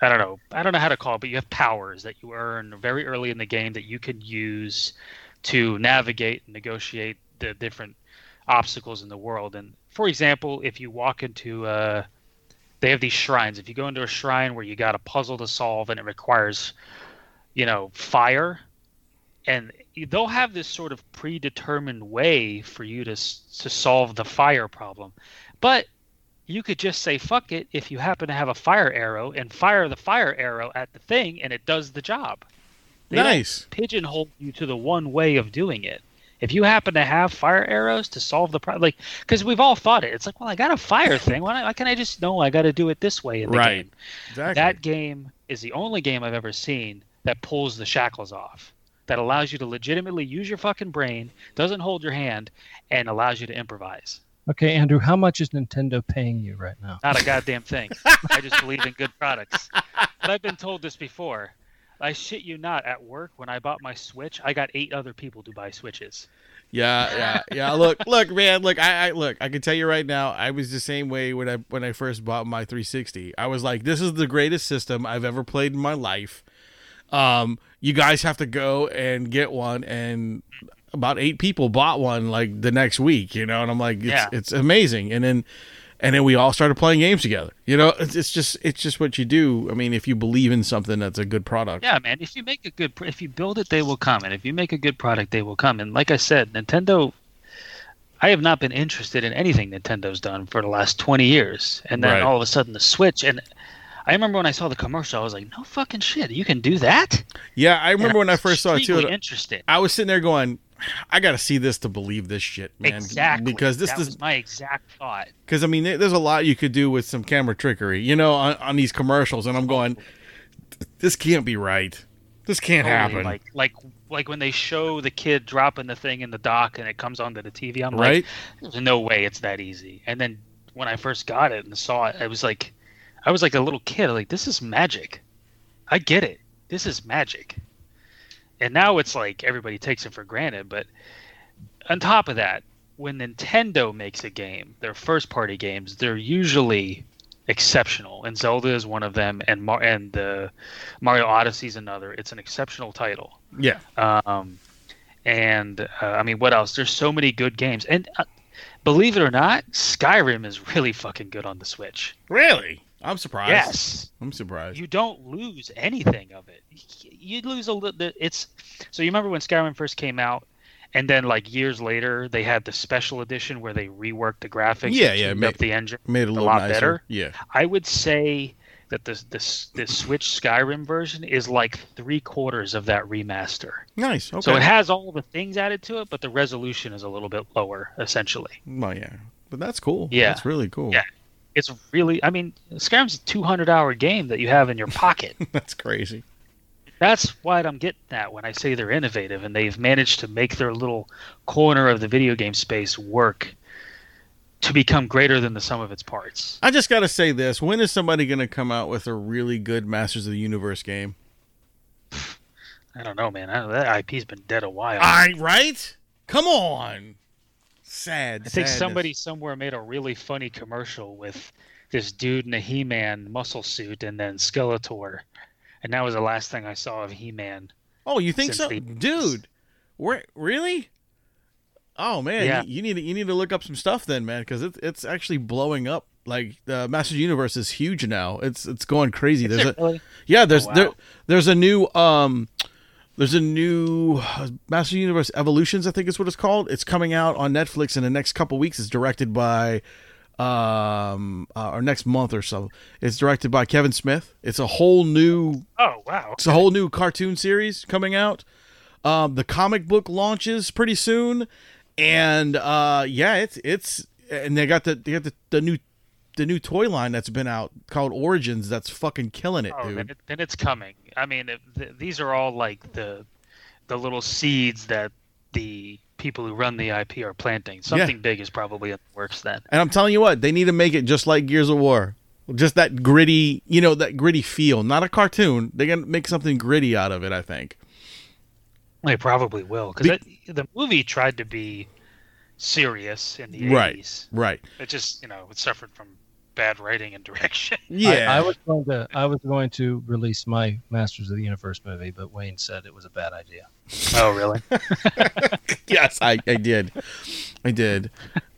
I don't know. I don't know how to call it, but you have powers that you earn very early in the game that you can use to navigate and negotiate the different obstacles in the world. And for example, if you walk into uh they have these shrines. If you go into a shrine where you got a puzzle to solve and it requires, you know, fire, and they'll have this sort of predetermined way for you to to solve the fire problem. But you could just say fuck it if you happen to have a fire arrow and fire the fire arrow at the thing and it does the job. They nice. Don't pigeonhole you to the one way of doing it. If you happen to have fire arrows to solve the problem, like, because we've all thought it. It's like, well, I got a fire thing. Why, not, why can't I just know I got to do it this way in the right. game? Exactly. That game is the only game I've ever seen that pulls the shackles off, that allows you to legitimately use your fucking brain, doesn't hold your hand, and allows you to improvise. Okay, Andrew, how much is Nintendo paying you right now? Not a goddamn thing. I just believe in good products. But I've been told this before. I shit you not, at work, when I bought my Switch, I got eight other people to buy Switches. Yeah, yeah, yeah. Look, look, man, look, I, I look, I can tell you right now, I was the same way when I when I first bought my three sixty. I was like, this is the greatest system I've ever played in my life. Um, you guys have to go and get one, and about eight people bought one like the next week, you know, and I'm like, it's yeah. it's amazing. And then And then we all started playing games together. You know, it's, it's just it's just what you do. I mean, if you believe in something, that's a good product. Yeah, man. If you make a good, if you build it, they will come. And if you make a good product, they will come. And like I said, Nintendo, I have not been interested in anything Nintendo's done for the last twenty years. And then right. all of a sudden, the Switch. And I remember when I saw the commercial, I was like, no fucking shit, you can do that? Yeah, I remember I when I first saw it too. Interested. I was sitting there going, I got to see this to believe this shit, man. Exactly. Because this is my exact thought. Because, I mean, there's a lot you could do with some camera trickery, you know, on, on these commercials. And I'm going, this can't be right. This can't totally happen. Like, like like when they show the kid dropping the thing in the dock and it comes onto the T V, I'm right? like, there's no way it's that easy. And then when I first got it and saw it, I was like, I was like a little kid. I'm like, this is magic. I get it. This is magic. And now it's like everybody takes it for granted. But on top of that, when Nintendo makes a game, their first-party games, they're usually exceptional. And Zelda is one of them, and Mar- and the Mario Odyssey is another. It's an exceptional title. Yeah. Um, and, uh, I mean, what else? There's so many good games. And uh, believe it or not, Skyrim is really fucking good on the Switch. Really? I'm surprised. Yes, I'm surprised. You don't lose anything of it. You lose a little. It's so you remember when Skyrim first came out, and then like years later they had the special edition where they reworked the graphics. Yeah, yeah, made up the engine, made it a, a little lot nicer. Better. Yeah, I would say that the the the Switch Skyrim version is like three quarters of that remaster. Nice. Okay. So it has all the things added to it, but the resolution is a little bit lower, essentially. Well, yeah, but that's cool. Yeah, that's really cool. Yeah. It's really, I mean, Skyrim's a two hundred hour game that you have in your pocket. That's crazy. That's why I'm getting that when I say they're innovative and they've managed to make their little corner of the video game space work to become greater than the sum of its parts. I just got to say this. When is somebody going to come out with a really good Masters of the Universe game? I don't know, man. I, that I P's been dead a while. I, right? Come on. Sad. I think sadness. Somebody somewhere made a really funny commercial with this dude in a He-Man muscle suit and then Skeletor, and that was the last thing I saw of He-Man. Oh, you think so, the- dude? Where really? Oh man, yeah. you, you need to, you need to look up some stuff then, man, because it's it's actually blowing up. Like the Masters Universe is huge now. It's it's going crazy. Is there's it a, really? Yeah. There's oh, wow. there there's a new um. There's a new Master Universe Evolutions, I think is what it's called. It's coming out on Netflix in the next couple of weeks. It's directed by, um, uh, or next month or so. It's directed by Kevin Smith. It's a whole new. Oh wow! Okay. It's a whole new cartoon series coming out. Um, the comic book launches pretty soon, And uh, yeah, it's it's and they got the they got the, the new the new toy line that's been out called Origins that's fucking killing it, oh, dude. Then, it, then it's coming. I mean, if th- these are all like the the little seeds that the people who run the I P are planting. Something yeah. big is probably in the works then. And I'm telling you what, they need to make it just like Gears of War. Just that gritty, you know, that gritty feel. Not a cartoon. They're going to make something gritty out of it, I think. They probably will. Because Be- the movie tried to be serious in the right, eighties. Right, right. It just, you know, it suffered from bad writing and direction. Yeah. I, I was going to I was going to release my Masters of the Universe movie, but Wayne said it was a bad idea. Oh, really? Yes, I, I did. I did.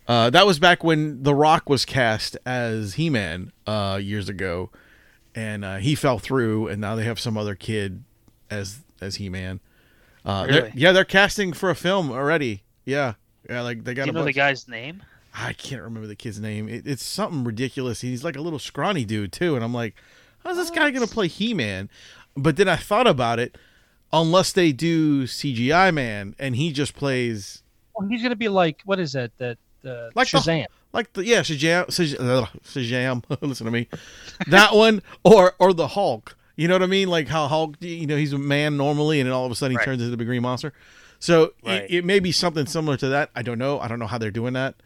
Uh, that was back when The Rock was cast as He-Man uh, years ago, and uh, he fell through, and now they have some other kid as as He-Man. Uh, really? They're, yeah, they're casting for a film already. Yeah, yeah, like they got. Do you know bunch... the guy's name? I can't remember the kid's name. It, it's something ridiculous. He's like a little scrawny dude too, and I'm like, how's this guy gonna play He-Man? But then I thought about it. Unless they do C G I Man, and he just plays. Well, he's gonna be like, what is that? That. Uh, like Shazam, the, like the yeah, Shazam, Shazam, Shazam. Listen to me, that one or or the Hulk. You know what I mean? Like how Hulk, you know, he's a man normally, and then all of a sudden he right. turns into the green monster. So right. it, it may be something similar to that. I don't know. I don't know how they're doing that.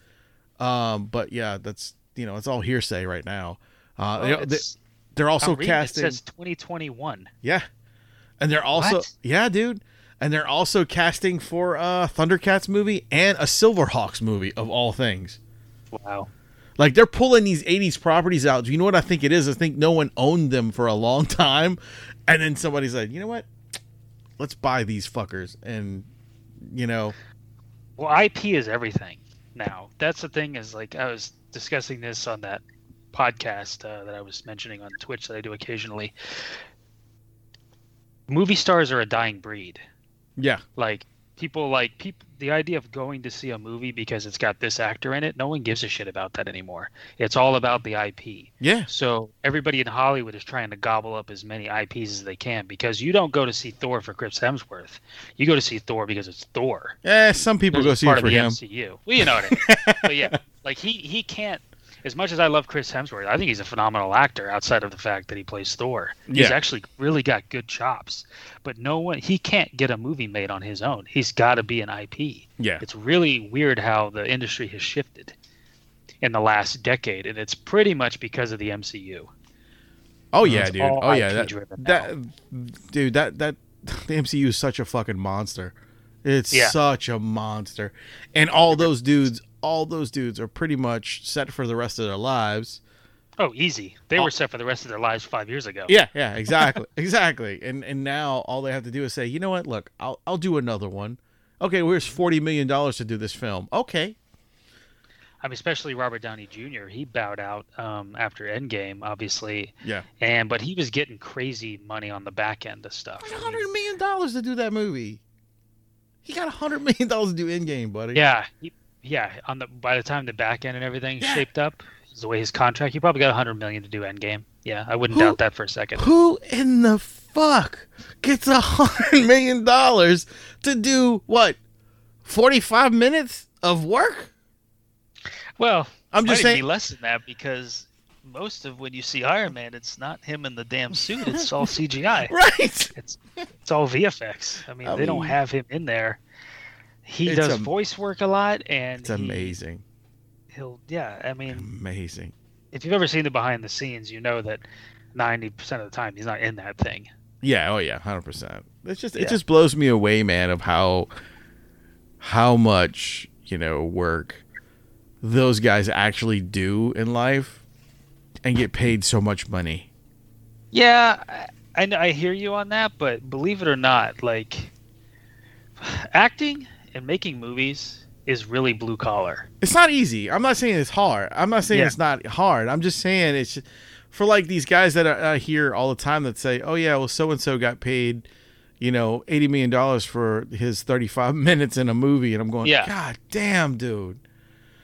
Um, but yeah, that's you know, it's all hearsay right now. Uh, well, they, they're also I'm casting. It says twenty twenty-one. Yeah, and they're also what? yeah, dude. And they're also casting for a Thundercats movie and a Silverhawks movie, of all things. Wow. Like, they're pulling these eighties properties out. Do you know what I think it is? I think no one owned them for a long time. And then somebody's like, you know what? Let's buy these fuckers. And, you know. Well, I P is everything now. That's the thing is, like, I was discussing this on that podcast uh, that I was mentioning on Twitch that I do occasionally. Movie stars are a dying breed. Yeah, like people like people. The idea of going to see a movie because it's got this actor in it, no one gives a shit about that anymore. It's all about the I P. Yeah. So everybody in Hollywood is trying to gobble up as many I Ps as they can because you don't go to see Thor for Chris Hemsworth. You go to see Thor because it's Thor. Yeah, some people go see it for him. M C U. Well, you know what I mean. But yeah, like he he can't. As much as I love Chris Hemsworth, I think he's a phenomenal actor outside of the fact that he plays Thor. Yeah. He's actually really got good chops. But no one, he can't get a movie made on his own. He's got to be an I P. Yeah. It's really weird how the industry has shifted in the last decade, and it's pretty much because of the M C U. Oh, yeah, it's dude. Oh, I P yeah. That, that, dude, that, that, the M C U is such a fucking monster. It's yeah. such a monster. And all those dudes. All those dudes are pretty much set for the rest of their lives. Oh, easy. They oh. were set for the rest of their lives five years ago. Yeah, yeah, exactly. exactly. And and now all they have to do is say, you know what? Look, I'll I'll do another one. Okay, well, here's forty million dollars to do this film. Okay. I mean, especially Robert Downey Junior He bowed out um, after Endgame, obviously. Yeah. And But he was getting crazy money on the back end of stuff. one hundred million dollars to do that movie. He got one hundred million dollars to do Endgame, buddy. Yeah, he, Yeah, on the by the time the back end and everything yeah. shaped up, the way his contract, he probably got one hundred million dollars to do Endgame. Yeah, I wouldn't who, doubt that for a second. Who in the fuck gets one hundred million dollars to do, what, forty-five minutes of work? Well, I'm just saying, it might be less than that because most of when you see Iron Man, it's not him in the damn suit. It's all C G I. Right. It's, it's all V F X. I mean, I they mean, don't have him in there. He it's does a, voice work a lot, and it's he, amazing. He'll, yeah, I mean, amazing. If you've ever seen the behind the scenes, you know that ninety percent of the time he's not in that thing. Yeah, oh yeah, hundred percent. It's just, yeah. it just blows me away, man, of how, how much you know work those guys actually do in life, and get paid so much money. Yeah, I, I, I hear you on that, but believe it or not, like acting. And making movies is really blue collar. It's not easy. I'm not saying it's hard. I'm not saying yeah. it's not hard. I'm just saying it's just, for like these guys that I hear all the time that say, "Oh yeah, well so and so got paid, you know, eighty million dollars for his thirty-five minutes in a movie," and I'm going, yeah. "God damn, dude."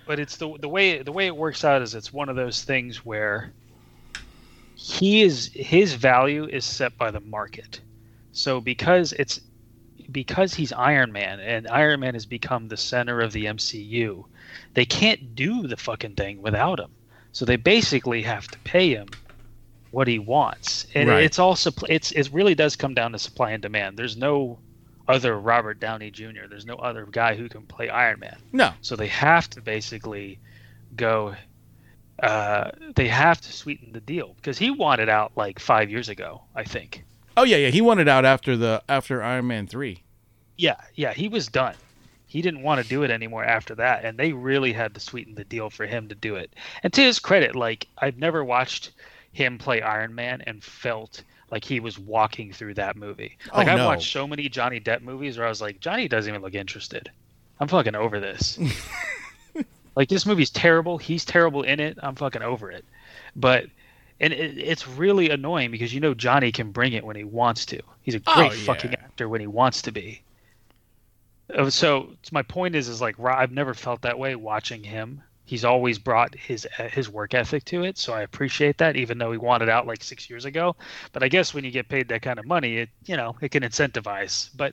But it's the the way the way it works out is it's one of those things where he is his value is set by the market. So because it's because he's Iron Man, and Iron Man has become the center of the M C U, they can't do the fucking thing without him. So they basically have to pay him what he wants. And right. it's all supply. It's it really does come down to supply and demand. There's no other Robert Downey Junior There's no other guy who can play Iron Man. No. So they have to basically go. Uh, they have to sweeten the deal because he wanted out like five years ago, I think. Oh yeah, yeah. He wanted out after the after Iron Man three. Yeah, yeah. He was done. He didn't want to do it anymore after that, and they really had to sweeten the deal for him to do it. And to his credit, like, I've never watched him play Iron Man and felt like he was walking through that movie. Like, oh, no. I've watched so many Johnny Depp movies where I was like, Johnny doesn't even look interested. I'm fucking over this. Like, this movie's terrible. He's terrible in it. I'm fucking over it. But and it, it's really annoying because you know Johnny can bring it when he wants to. He's a great oh, yeah. fucking actor when he wants to be. So my point is, is like I've never felt that way watching him. He's always brought his his work ethic to it, so I appreciate that. Even though he wanted out like six years ago, but I guess when you get paid that kind of money, it you know it can incentivize. But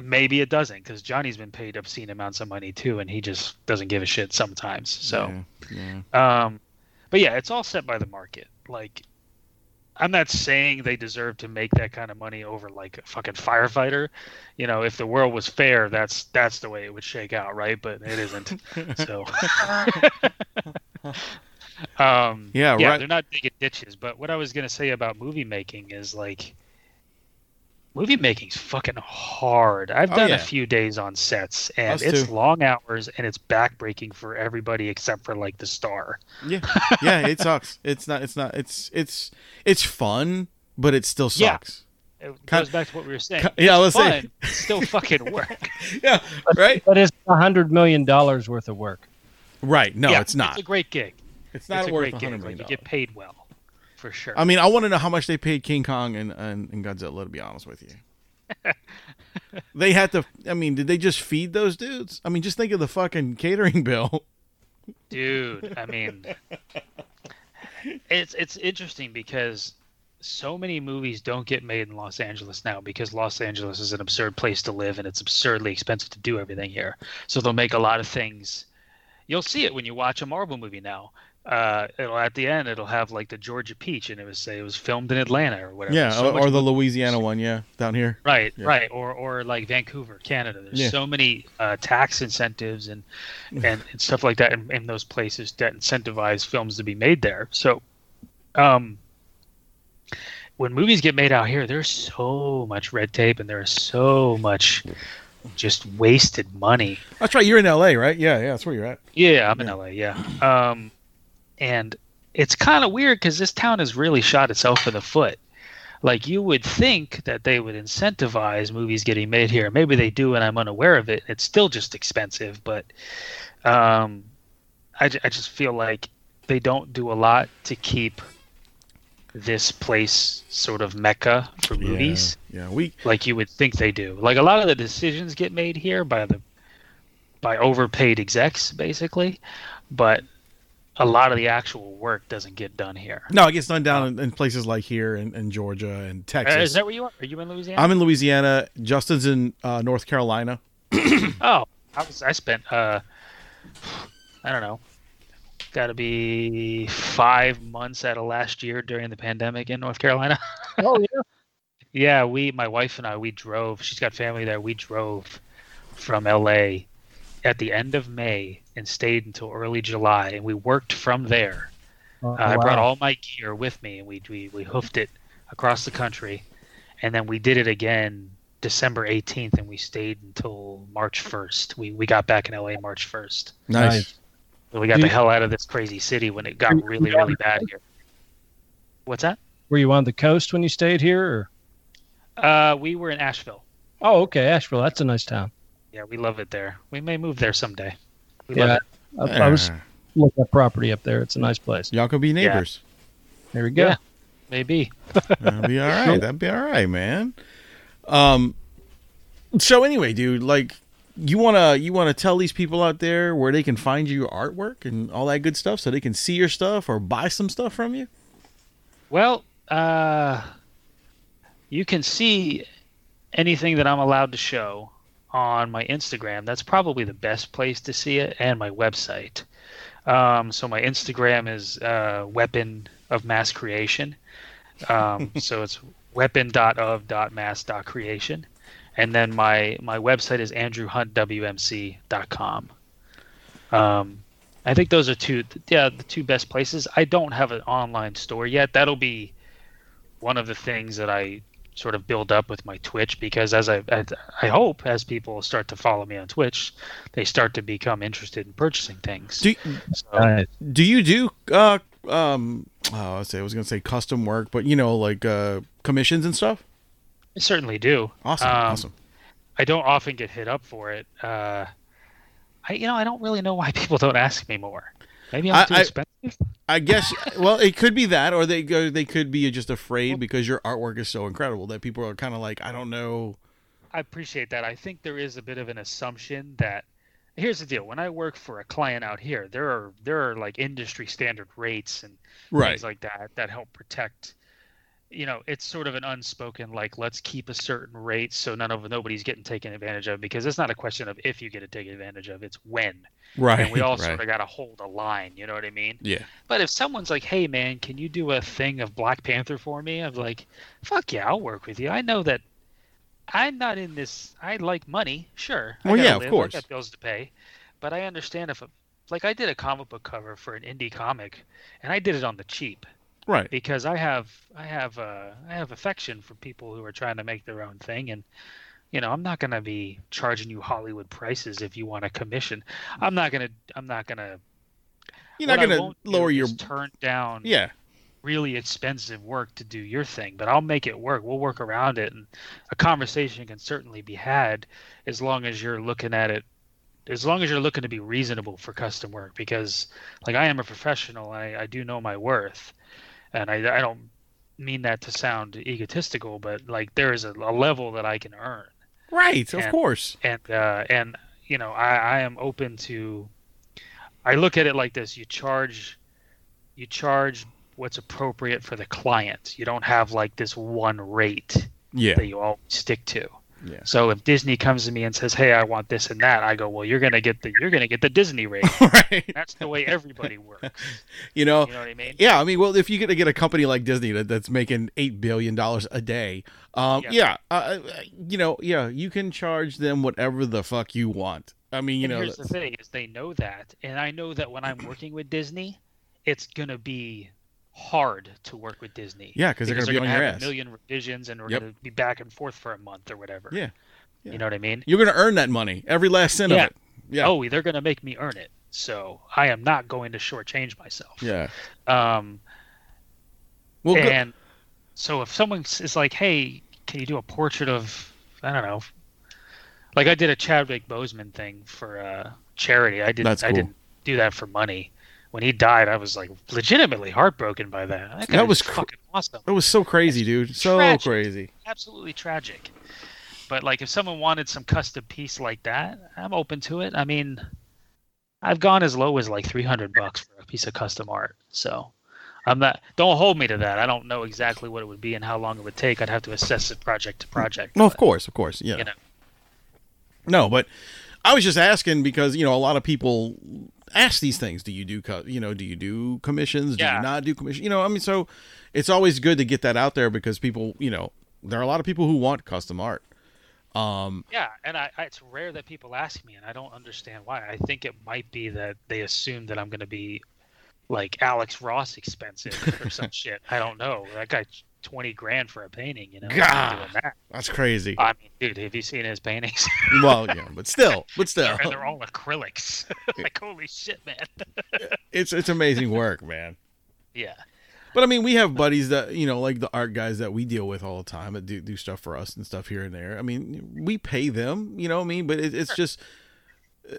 maybe it doesn't, because Johnny's been paid obscene amounts of money too, and he just doesn't give a shit sometimes. So, yeah, yeah. Um, but yeah, it's all set by the market. Like, I'm not saying they deserve to make that kind of money over like a fucking firefighter. You know, if the world was fair, that's that's the way it would shake out, right? But it isn't. So, um, yeah, yeah right. They're not digging ditches. But what I was gonna say about movie making is like, movie making's fucking hard. I've oh, done yeah. a few days on sets, and Us it's too. long hours, and it's backbreaking for everybody except for like the star. Yeah, yeah, it sucks. It's not. It's not. It's it's it's fun, but it still sucks. Yeah. It goes Con- back to what we were saying. Con- yeah, let's say it's still fucking work. yeah, right. But, but it's a hundred million dollars worth of work. Right? No, yeah, it's not. It's a great gig. It's not it's a worth a hundred million. Like, you get paid well. For sure. I mean, I want to know how much they paid King Kong and, and, and Godzilla, to be honest with you. They had to, I mean, did they just feed those dudes? I mean, just think of the fucking catering bill. Dude, I mean, it's it's interesting because so many movies don't get made in Los Angeles now because Los Angeles is an absurd place to live and it's absurdly expensive to do everything here. So they'll make a lot of things. You'll see it when you watch a Marvel movie now. Uh, it'll at the end it'll have like the Georgia Peach, and it would say it was filmed in Atlanta or whatever. Yeah, so or, or the Louisiana one, yeah, down here. Right, yeah. right, or or like Vancouver, Canada. There's yeah. so many uh, tax incentives and, and and stuff like that in, in those places that incentivize films to be made there. So, um, when movies get made out here, there's so much red tape and there's so much just wasted money. That's right. You're in L A, right? Yeah, yeah, that's where you're at. Yeah, I'm yeah. in L A. Yeah. Um. And it's kind of weird because this town has really shot itself in the foot. Like, you would think that they would incentivize movies getting made here. Maybe they do, and I'm unaware of it. It's still just expensive, but um, I, I just feel like they don't do a lot to keep this place sort of mecca for movies. Yeah, yeah, we like you would think they do. Like, a lot of the decisions get made here by the by overpaid execs, basically, but a lot of the actual work doesn't get done here. No, it gets done down in, in places like here in, in Georgia and Texas. Uh, is that where you are? Are you in Louisiana? I'm in Louisiana. Justin's in uh, North Carolina. oh, I, was, I spent, uh, I don't know, got to be five months out of last year during the pandemic in North Carolina. oh, yeah. Yeah, we, my wife and I, we drove. She's got family there. We drove from L A at the end of May and stayed until early July, and we worked from there. Oh, uh, wow. I brought all my gear with me, and we, we we hoofed it across the country, and then we did it again December eighteenth, and we stayed until March first. We we got back in L A March first. Nice. So we got Dude. the hell out of this crazy city when it got really, really bad here. What's that? Were you on the coast when you stayed here? Or? Uh, we were in Asheville. Oh, okay, Asheville. That's a nice town. Yeah, we love it there. We may move there someday. We yeah, I, I was looking at property up there. It's a nice place. Y'all could be neighbors. Yeah. There we go. Yeah, maybe. That'd be all right. That'd be all right, man. Um. So anyway, dude, like, you wanna you wanna tell these people out there where they can find your artwork and all that good stuff, so they can see your stuff or buy some stuff from you. Well, uh, you can see anything that I'm allowed to show on my Instagram. That's probably the best place to see it, and my website. Um, so my Instagram is uh, Weapon of Mass Creation. Um, so it's weapon dot of dot mass dot creation. And then my, my website is andrew hunt w m c dot com. Um, I think those are two, yeah, the two best places. I don't have an online store yet. That'll be one of the things that I sort of build up with my Twitch, because as I, I, I hope as people start to follow me on Twitch, they start to become interested in purchasing things. Do, so, uh, do you do uh um? Oh, I was going to say custom work, but you know, like uh, commissions and stuff. I certainly do. Awesome, um, awesome. I don't often get hit up for it. Uh, I, you know, I don't really know why people don't ask me more. Maybe I'm too I, expensive. I, I guess. Well, it could be that, or they go. They could be just afraid because your artwork is so incredible that people are kind of like, I don't know. I appreciate that. I think there is a bit of an assumption that. Here's the deal. When I work for a client out here, there are there are like industry standard rates and right. things like that that help protect. You know, it's sort of an unspoken, like, let's keep a certain rate so none of nobody's getting taken advantage of, because it's not a question of if you get to take advantage of, it's when. Right. And we all right. sort of got to hold a line, you know what I mean? Yeah. But if someone's like, hey, man, can you do a thing of Black Panther for me? I'm like, fuck yeah, I'll work with you. I know that I'm not in this. I like money, sure. Well, I yeah, live. Of course. I got bills to pay. But I understand if, like, I did a comic book cover for an indie comic, and I did it on the cheap. Right, because I have I have uh, I have affection for people who are trying to make their own thing, and you know, I'm not gonna be charging you Hollywood prices if you want a commission. I'm not gonna I'm not gonna. You're not gonna lower your turn down. Yeah. Really expensive work to do your thing, but I'll make it work. We'll work around it, and a conversation can certainly be had as long as you're looking at it. As long as you're looking to be reasonable for custom work, because like I am a professional, and I, I do know my worth. And I, I don't mean that to sound egotistical, but like there is a, a level that I can earn. Right, and, of course. And uh, and you know, I, I am open to. I look at it like this: you charge, you charge what's appropriate for the client. You don't have like this one rate yeah. that you all stick to. Yeah. So if Disney comes to me and says, "Hey, I want this and that," I go, "Well, you're gonna get the you're gonna get the Disney rate." Right. That's the way everybody works. you know. You know what I mean? Yeah. I mean, well, if you get to get a company like Disney that, that's making eight billion dollars a day, um, yeah, yeah uh, you know, yeah, you can charge them whatever the fuck you want. I mean, you and know. Here's that's... the thing is, they know that, and I know that when I'm working with Disney, it's gonna be hard to work with Disney. Yeah, because they're going to be on your ass. A million revisions, and we're yep. going to be back and forth for a month or whatever. Yeah. yeah. You know what I mean? You're going to earn that money, every last cent yeah. of it. Yeah. Oh, they're going to make me earn it, so I am not going to shortchange myself. Yeah. Um. Well, and go- so if someone is like, "Hey, can you do a portrait of?" I don't know. Like I did a Chadwick Boseman thing for uh, charity. I didn't. That's cool. I didn't do that for money. When he died, I was like legitimately heartbroken by that. That, that was cr- fucking awesome. That was so crazy, dude. So tragic. crazy. Absolutely tragic. But like, if someone wanted some custom piece like that, I'm open to it. I mean, I've gone as low as like three hundred bucks for a piece of custom art. So I'm not. Don't hold me to that. I don't know exactly what it would be and how long it would take. I'd have to assess it project to project. No, but, of course, of course, yeah. You know. No, but I was just asking because you know a lot of people. Ask these things. Do you do, you know, do you do commissions? Do yeah. you not do commissions? You know, I mean, so it's always good to get that out there because people, you know, there are a lot of people who want custom art. Um, yeah. And I, I, it's rare that people ask me and I don't understand why. I think it might be that they assume that I'm going to be like Alex Ross expensive or some shit. I don't know. That guy, twenty grand for a painting, you know? God, that. That's crazy. I mean, dude, have you seen his paintings? Well, yeah, but still, but still. They're, they're all acrylics. Like, holy shit, man. it's it's amazing work, man. Yeah. But, I mean, we have buddies that, you know, like the art guys that we deal with all the time that do, do stuff for us and stuff here and there. I mean, we pay them, you know what I mean? But it, it's sure. just... Uh,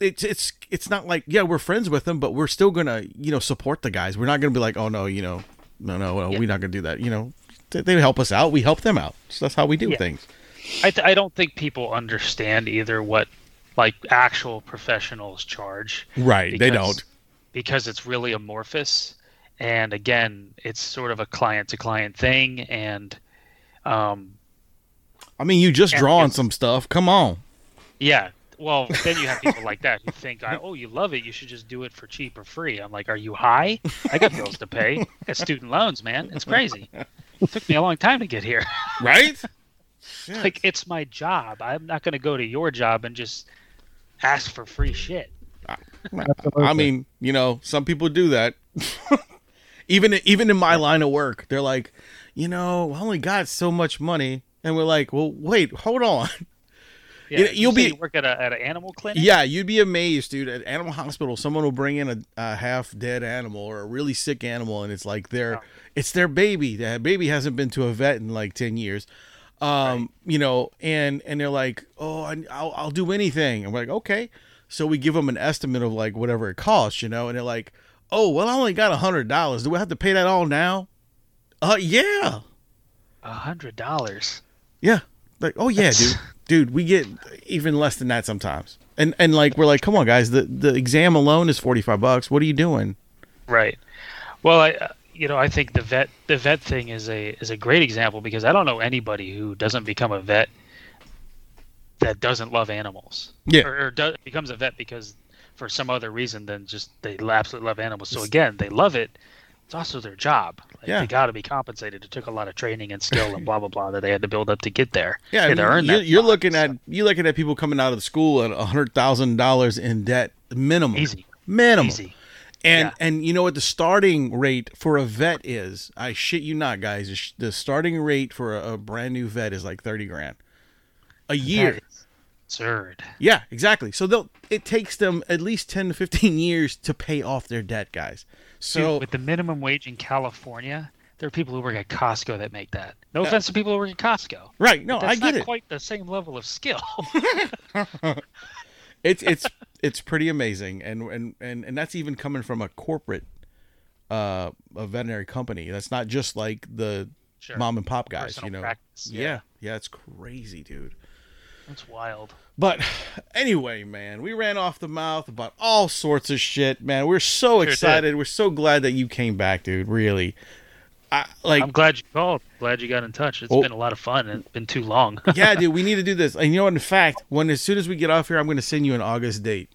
It's it's it's not like, yeah, we're friends with them, but we're still going to, you know, support the guys. We're not going to be like, oh, no, you know, no, no, no yeah. we're not going to do that. You know, they, they help us out. We help them out. So that's how we do yeah. things. I, th- I don't think people understand either what, like, actual professionals charge. Right. Because, they don't. Because it's really amorphous. And, again, it's sort of a client-to-client thing. And um, I mean, you just drawing some stuff. Come on. Yeah. Well, then you have people like that who think, oh, you love it. You should just do it for cheap or free. I'm like, are you high? I got bills to pay. I got student loans, man. It's crazy. It took me a long time to get here. Right? Like, it's my job. I'm not going to go to your job and just ask for free shit. I, I mean, you know, some people do that. Even even in my line of work, they're like, you know, I only got so much money. And we're like, well, wait, hold on. Yeah, you, you'll be you work at, a, at an animal clinic? Yeah, you'd be amazed, dude. At Animal Hospital, someone will bring in a, a half-dead animal or a really sick animal, and it's like their, oh. it's their baby. That baby hasn't been to a vet in like ten years. Um, right. You know, and, and they're like, oh, I, I'll, I'll do anything. And we're like, okay. So we give them an estimate of like whatever it costs, you know, and they're like, oh, well, I only got one hundred dollars. Do I have to pay that all now? Uh, yeah. one hundred dollars? Yeah. Like, oh, yeah, dude. Dude, we get even less than that sometimes. And and like we're like, come on, guys, the, the exam alone is forty-five bucks. What are you doing? Right. Well, I you know, I think the vet the vet thing is a is a great example because I don't know anybody who doesn't become a vet that doesn't love animals. Yeah. Or, or does, becomes a vet because for some other reason than just they absolutely love animals. So again, they love it. It's also their job. Like, yeah. They got to be compensated. It took a lot of training and skill and blah blah blah that they had to build up to get there. Yeah, I mean, earn you're, that you're job, looking so. at you're looking at people coming out of school at a hundred thousand dollars in debt minimum. Easy, minimum. Easy. And yeah. and you know what the starting rate for a vet is? I shit you not, guys. The starting rate for a, a brand new vet is like thirty grand a year. That is absurd. Yeah, exactly. So they'll it takes them at least ten to fifteen years to pay off their debt, guys. So dude, with the minimum wage in California, there are people who work at Costco that make that. No uh, offense to people who work at Costco. Right. No, I get it. That's not quite the same level of skill. it's it's it's pretty amazing. And, and, and, and that's even coming from a corporate uh, a veterinary company. That's not just like the sure. mom and pop guys, personal you know. Practice, yeah. yeah. Yeah, it's crazy, dude. That's wild. But anyway, man, we ran off the mouth about all sorts of shit, man. We're so sure excited. Did. We're so glad that you came back, dude. Really. I, like, I'm glad you called. Glad you got in touch. It's oh, been a lot of fun. It's been too long. Yeah, dude, we need to do this. And you know what? In fact, when as soon as we get off here, I'm going to send you an August date.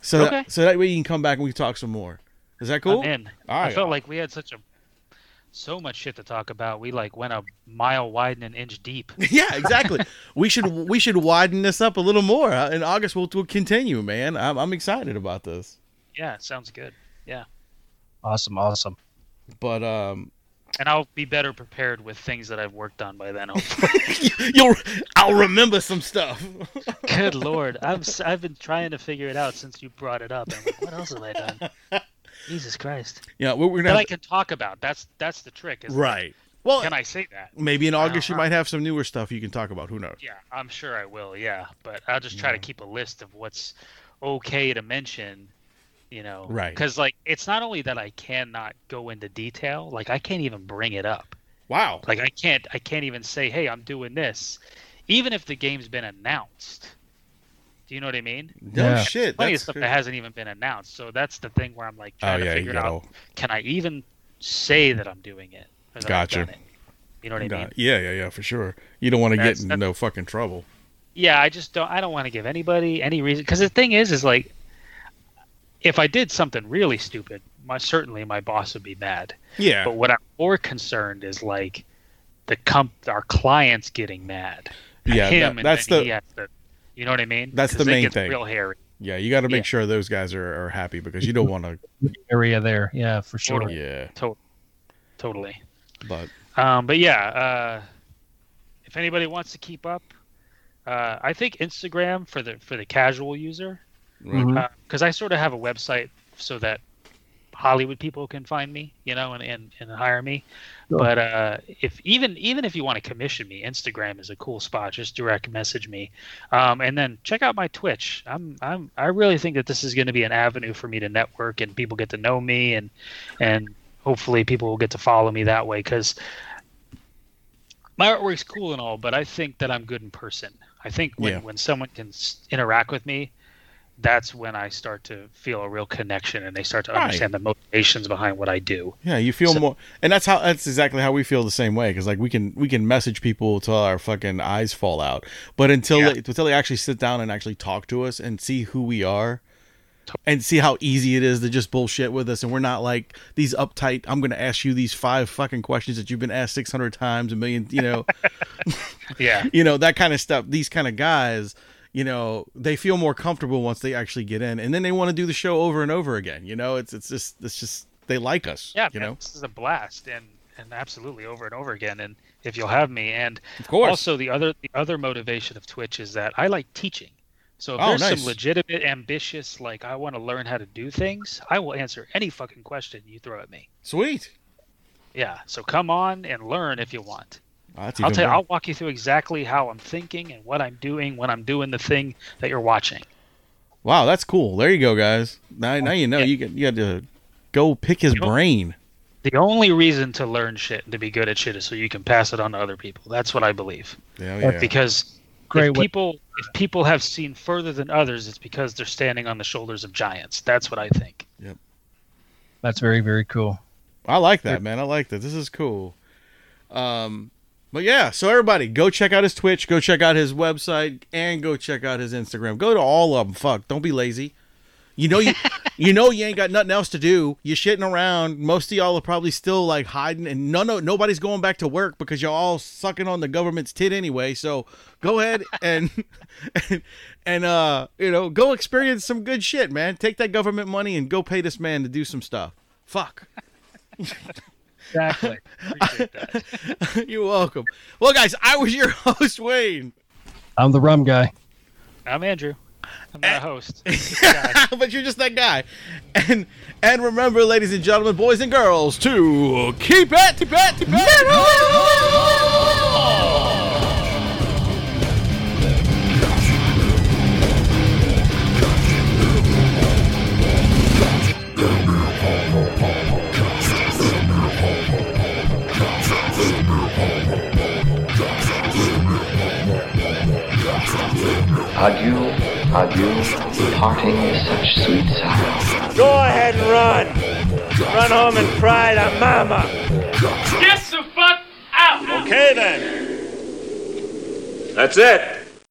So, okay. that, so that way you can come back and we can talk some more. Is that cool? I'm in. All right. I felt like we had such a... so much shit to talk about. We like went a mile wide and an inch deep. Yeah, exactly. we should we should widen this up a little more. In August, we'll, we'll continue, man. I'm, I'm excited about this. Yeah, sounds good. Yeah. Awesome, awesome. But um, and I'll be better prepared with things that I've worked on by then. Hopefully, you'll I'll remember some stuff. Good Lord, I've I've been trying to figure it out since you brought it up. I'm like, what else have I done? Jesus Christ! Yeah, we're gonna that I can to... talk about. That's that's the trick, isn't right? It? Well, can I say that? Maybe in August you might have some newer stuff you can talk about. Who knows? Yeah, I'm sure I will. Yeah, but I'll just try yeah. to keep a list of what's okay to mention. You know, right? Because like, it's not only that I cannot go into detail. Like, I can't even bring it up. Wow! Like, I can't. I can't even say, "Hey, I'm doing this," even if the game's been announced. You know what I mean? No yeah. shit. Plenty that's of stuff true. That hasn't even been announced. So that's the thing where I'm like trying oh, to yeah, figure out, can I even say that I'm doing it? Gotcha. It? You know what no, I mean? Yeah, yeah, yeah, for sure. You don't want to get in that's, no fucking trouble. Yeah, I just don't. I don't want to give anybody any reason. Because the thing is, is like, if I did something really stupid, my certainly my boss would be mad. Yeah. But what I'm more concerned is like the comp, our clients getting mad. Yeah, him that, that's and the. He You know what I mean? That's the main thing. Real hairy. Yeah, you got to make yeah. sure those guys are, are happy because you don't want to area there. Yeah, for sure. Totally. Yeah, to- totally. But um, but yeah, uh, if anybody wants to keep up, uh, I think Instagram for the for the casual user, because right. mm-hmm. uh, I sort of have a website so that Hollywood people can find me, you know, and, and, and hire me. Sure. But uh, if even even if you want to commission me, Instagram is a cool spot. Just direct message me, um, and then check out my Twitch. I'm I'm I really think that this is going to be an avenue for me to network and people get to know me, and and hopefully people will get to follow me that way because my artwork's cool and all, but I think that I'm good in person. I think when yeah. when someone can interact with me, that's when I start to feel a real connection, and they start to right. understand the motivations behind what I do. Yeah, you feel so, more, and that's how that's exactly how we feel the same way. Because like we can we can message people till our fucking eyes fall out, but until yeah. they, until they actually sit down and actually talk to us and see who we are, and see how easy it is to just bullshit with us, and we're not like these uptight. I'm going to ask you these five fucking questions that you've been asked six hundred times, a million, you know, yeah, you know that kind of stuff. These kind of guys. You know, they feel more comfortable once they actually get in, and then they want to do the show over and over again. You know, it's it's just it's just they like us. Yeah, you man, know? This is a blast, and and absolutely over and over again. And if you'll have me, and of course, also the other the other motivation of Twitch is that I like teaching. So if oh, there's nice. some legitimate, ambitious, like I want to learn how to do things, I will answer any fucking question you throw at me. Sweet. Yeah. So come on and learn if you want. Oh, I'll tell you, I'll walk you through exactly how I'm thinking and what I'm doing when I'm doing the thing that you're watching. Wow, that's cool. There you go, guys. Now, now you know yeah. you get you had to go pick his the brain. The only reason to learn shit and to be good at shit is so you can pass it on to other people. That's what I believe. Yeah, yeah. Because Great if way. people if people have seen further than others, it's because they're standing on the shoulders of giants. That's what I think. Yep. That's very, very cool. I like that, man. I like that. This is cool. Um. But yeah, so everybody, go check out his Twitch, go check out his website, and go check out his Instagram. Go to all of them. Fuck, don't be lazy. You know you, you know you ain't got nothing else to do. You're shitting around. Most of y'all are probably still like hiding, and no, no, nobody's going back to work because you're all sucking on the government's tit anyway. So go ahead and and, and uh, you know, go experience some good shit, man. Take that government money and go pay this man to do some stuff. Fuck. Exactly. Appreciate that. You're welcome. Well, guys, I was your host, Wayne. I'm the rum guy. I'm Andrew. I'm not and, a host. But you're just that guy. And and remember, ladies and gentlemen, boys and girls, to keep it, keep it, keep it. Metal! Adieu, adieu, parting is such sweet sound. Go ahead and run. Run home and cry to mama. Get the fuck out. Okay then. That's it.